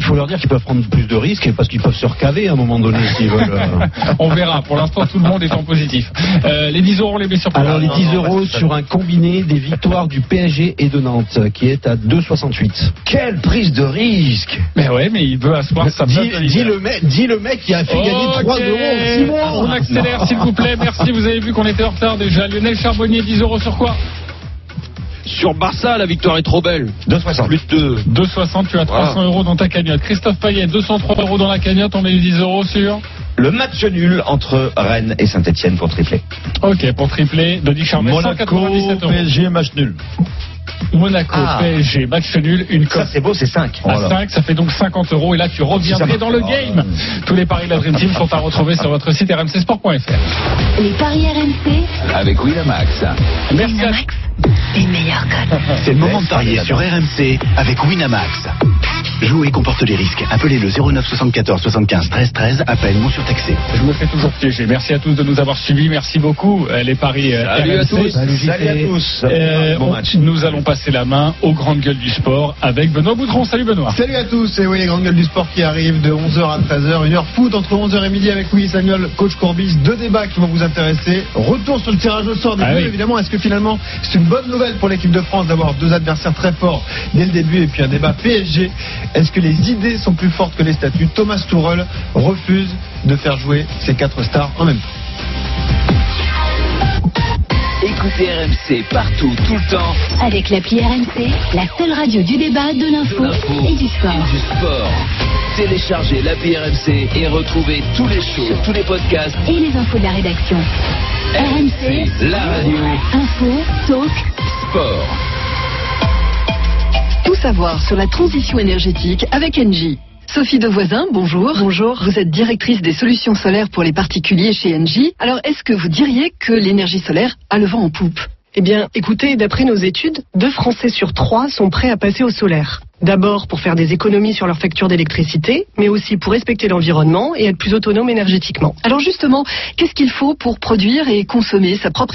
faut leur dire qu'ils peuvent prendre plus de risques parce qu'ils peuvent se recaver à un moment donné s'ils veulent. Euh... on verra. Pour l'instant, tout le monde est en positif. Euh, les dix euros, les blessures. Alors les dix euros sur un combiné des victoires du P S G et de Nantes qui est à deux soixante-huit. Quelle prise de risque. Mais ouais, mais il veut asseoir sa place. Dis le mec, dis le mec qui a fait gagner trois euros. On accélère s'il vous plaît. Merci. Vous avez vu qu'on était en retard déjà. Lionel Charbonnier, dix euros sur quoi? Sur Barça, la victoire est trop belle. deux soixante. Plus de deux soixante, tu as trois cents euros dans ta cagnotte. Christophe Payet, deux cent trois euros dans la cagnotte. On met les dix euros sur le match nul entre Rennes et Saint-Etienne pour tripler. Ok, pour tripler, Denis Charvet, cent quatre-vingt-dix-sept euros. P S G, match nul. Monaco, ah. P S G, match nul, une cote. Ça c'est beau, c'est cinq. À voilà. cinq, ça fait donc cinquante euros. Et là, tu reviendrais dans le game. Oh. Tous les paris de la Dream Team sont à retrouver sur votre site r m c sport point f r. Les paris R M C avec Winamax. Merci. Winamax, les meilleurs codes. C'est le moment de parier sur R M C avec Winamax. Jouer comporte les risques. Appelez le zéro neuf soixante-quatorze soixante-quinze treize treize. Appel non surtaxé. Je me fais toujours piéger. Merci à tous de nous avoir suivis. Merci beaucoup les paris. Salut R M C. À tous. Salut, Salut à tous. Euh, bon on, match. Nous allons passer la main aux grandes gueules du sport avec Benoît Boutron. Salut Benoît. Salut à tous. Et oui, les grandes gueules du sport qui arrivent de onze heures à treize heures. Une heure foot entre onze heures et midi avec Willy Sagnol, coach Courbis. Deux débats qui vont vous intéresser. Retour sur le tirage au sort des ah oui. évidemment. Est-ce que finalement c'est une bonne nouvelle pour l'équipe de France d'avoir deux adversaires très forts dès le début et puis un débat P S G. Est-ce que les idées sont plus fortes que les statuts? Thomas Tuchel refuse de faire jouer ses quatre stars en même temps. Écoutez R M C partout, tout le temps. Avec l'appli R M C, la seule radio du débat, de l'info, de l'info et du sport. Et du sport. Téléchargez l'appli R M C et retrouvez tous les shows, tous les podcasts et les infos de la rédaction. R M C, R M C la radio. Info, talk, sport. Tout savoir sur la transition énergétique avec Engie. Sophie Devoisin, bonjour. Bonjour. Vous êtes directrice des solutions solaires pour les particuliers chez Engie. Alors, est-ce que vous diriez que l'énergie solaire a le vent en poupe ? Eh bien, écoutez, d'après nos études, deux Français sur trois sont prêts à passer au solaire. D'abord pour faire des économies sur leur facture d'électricité, mais aussi pour respecter l'environnement et être plus autonome énergétiquement. Alors justement, qu'est-ce qu'il faut pour produire et consommer sa propre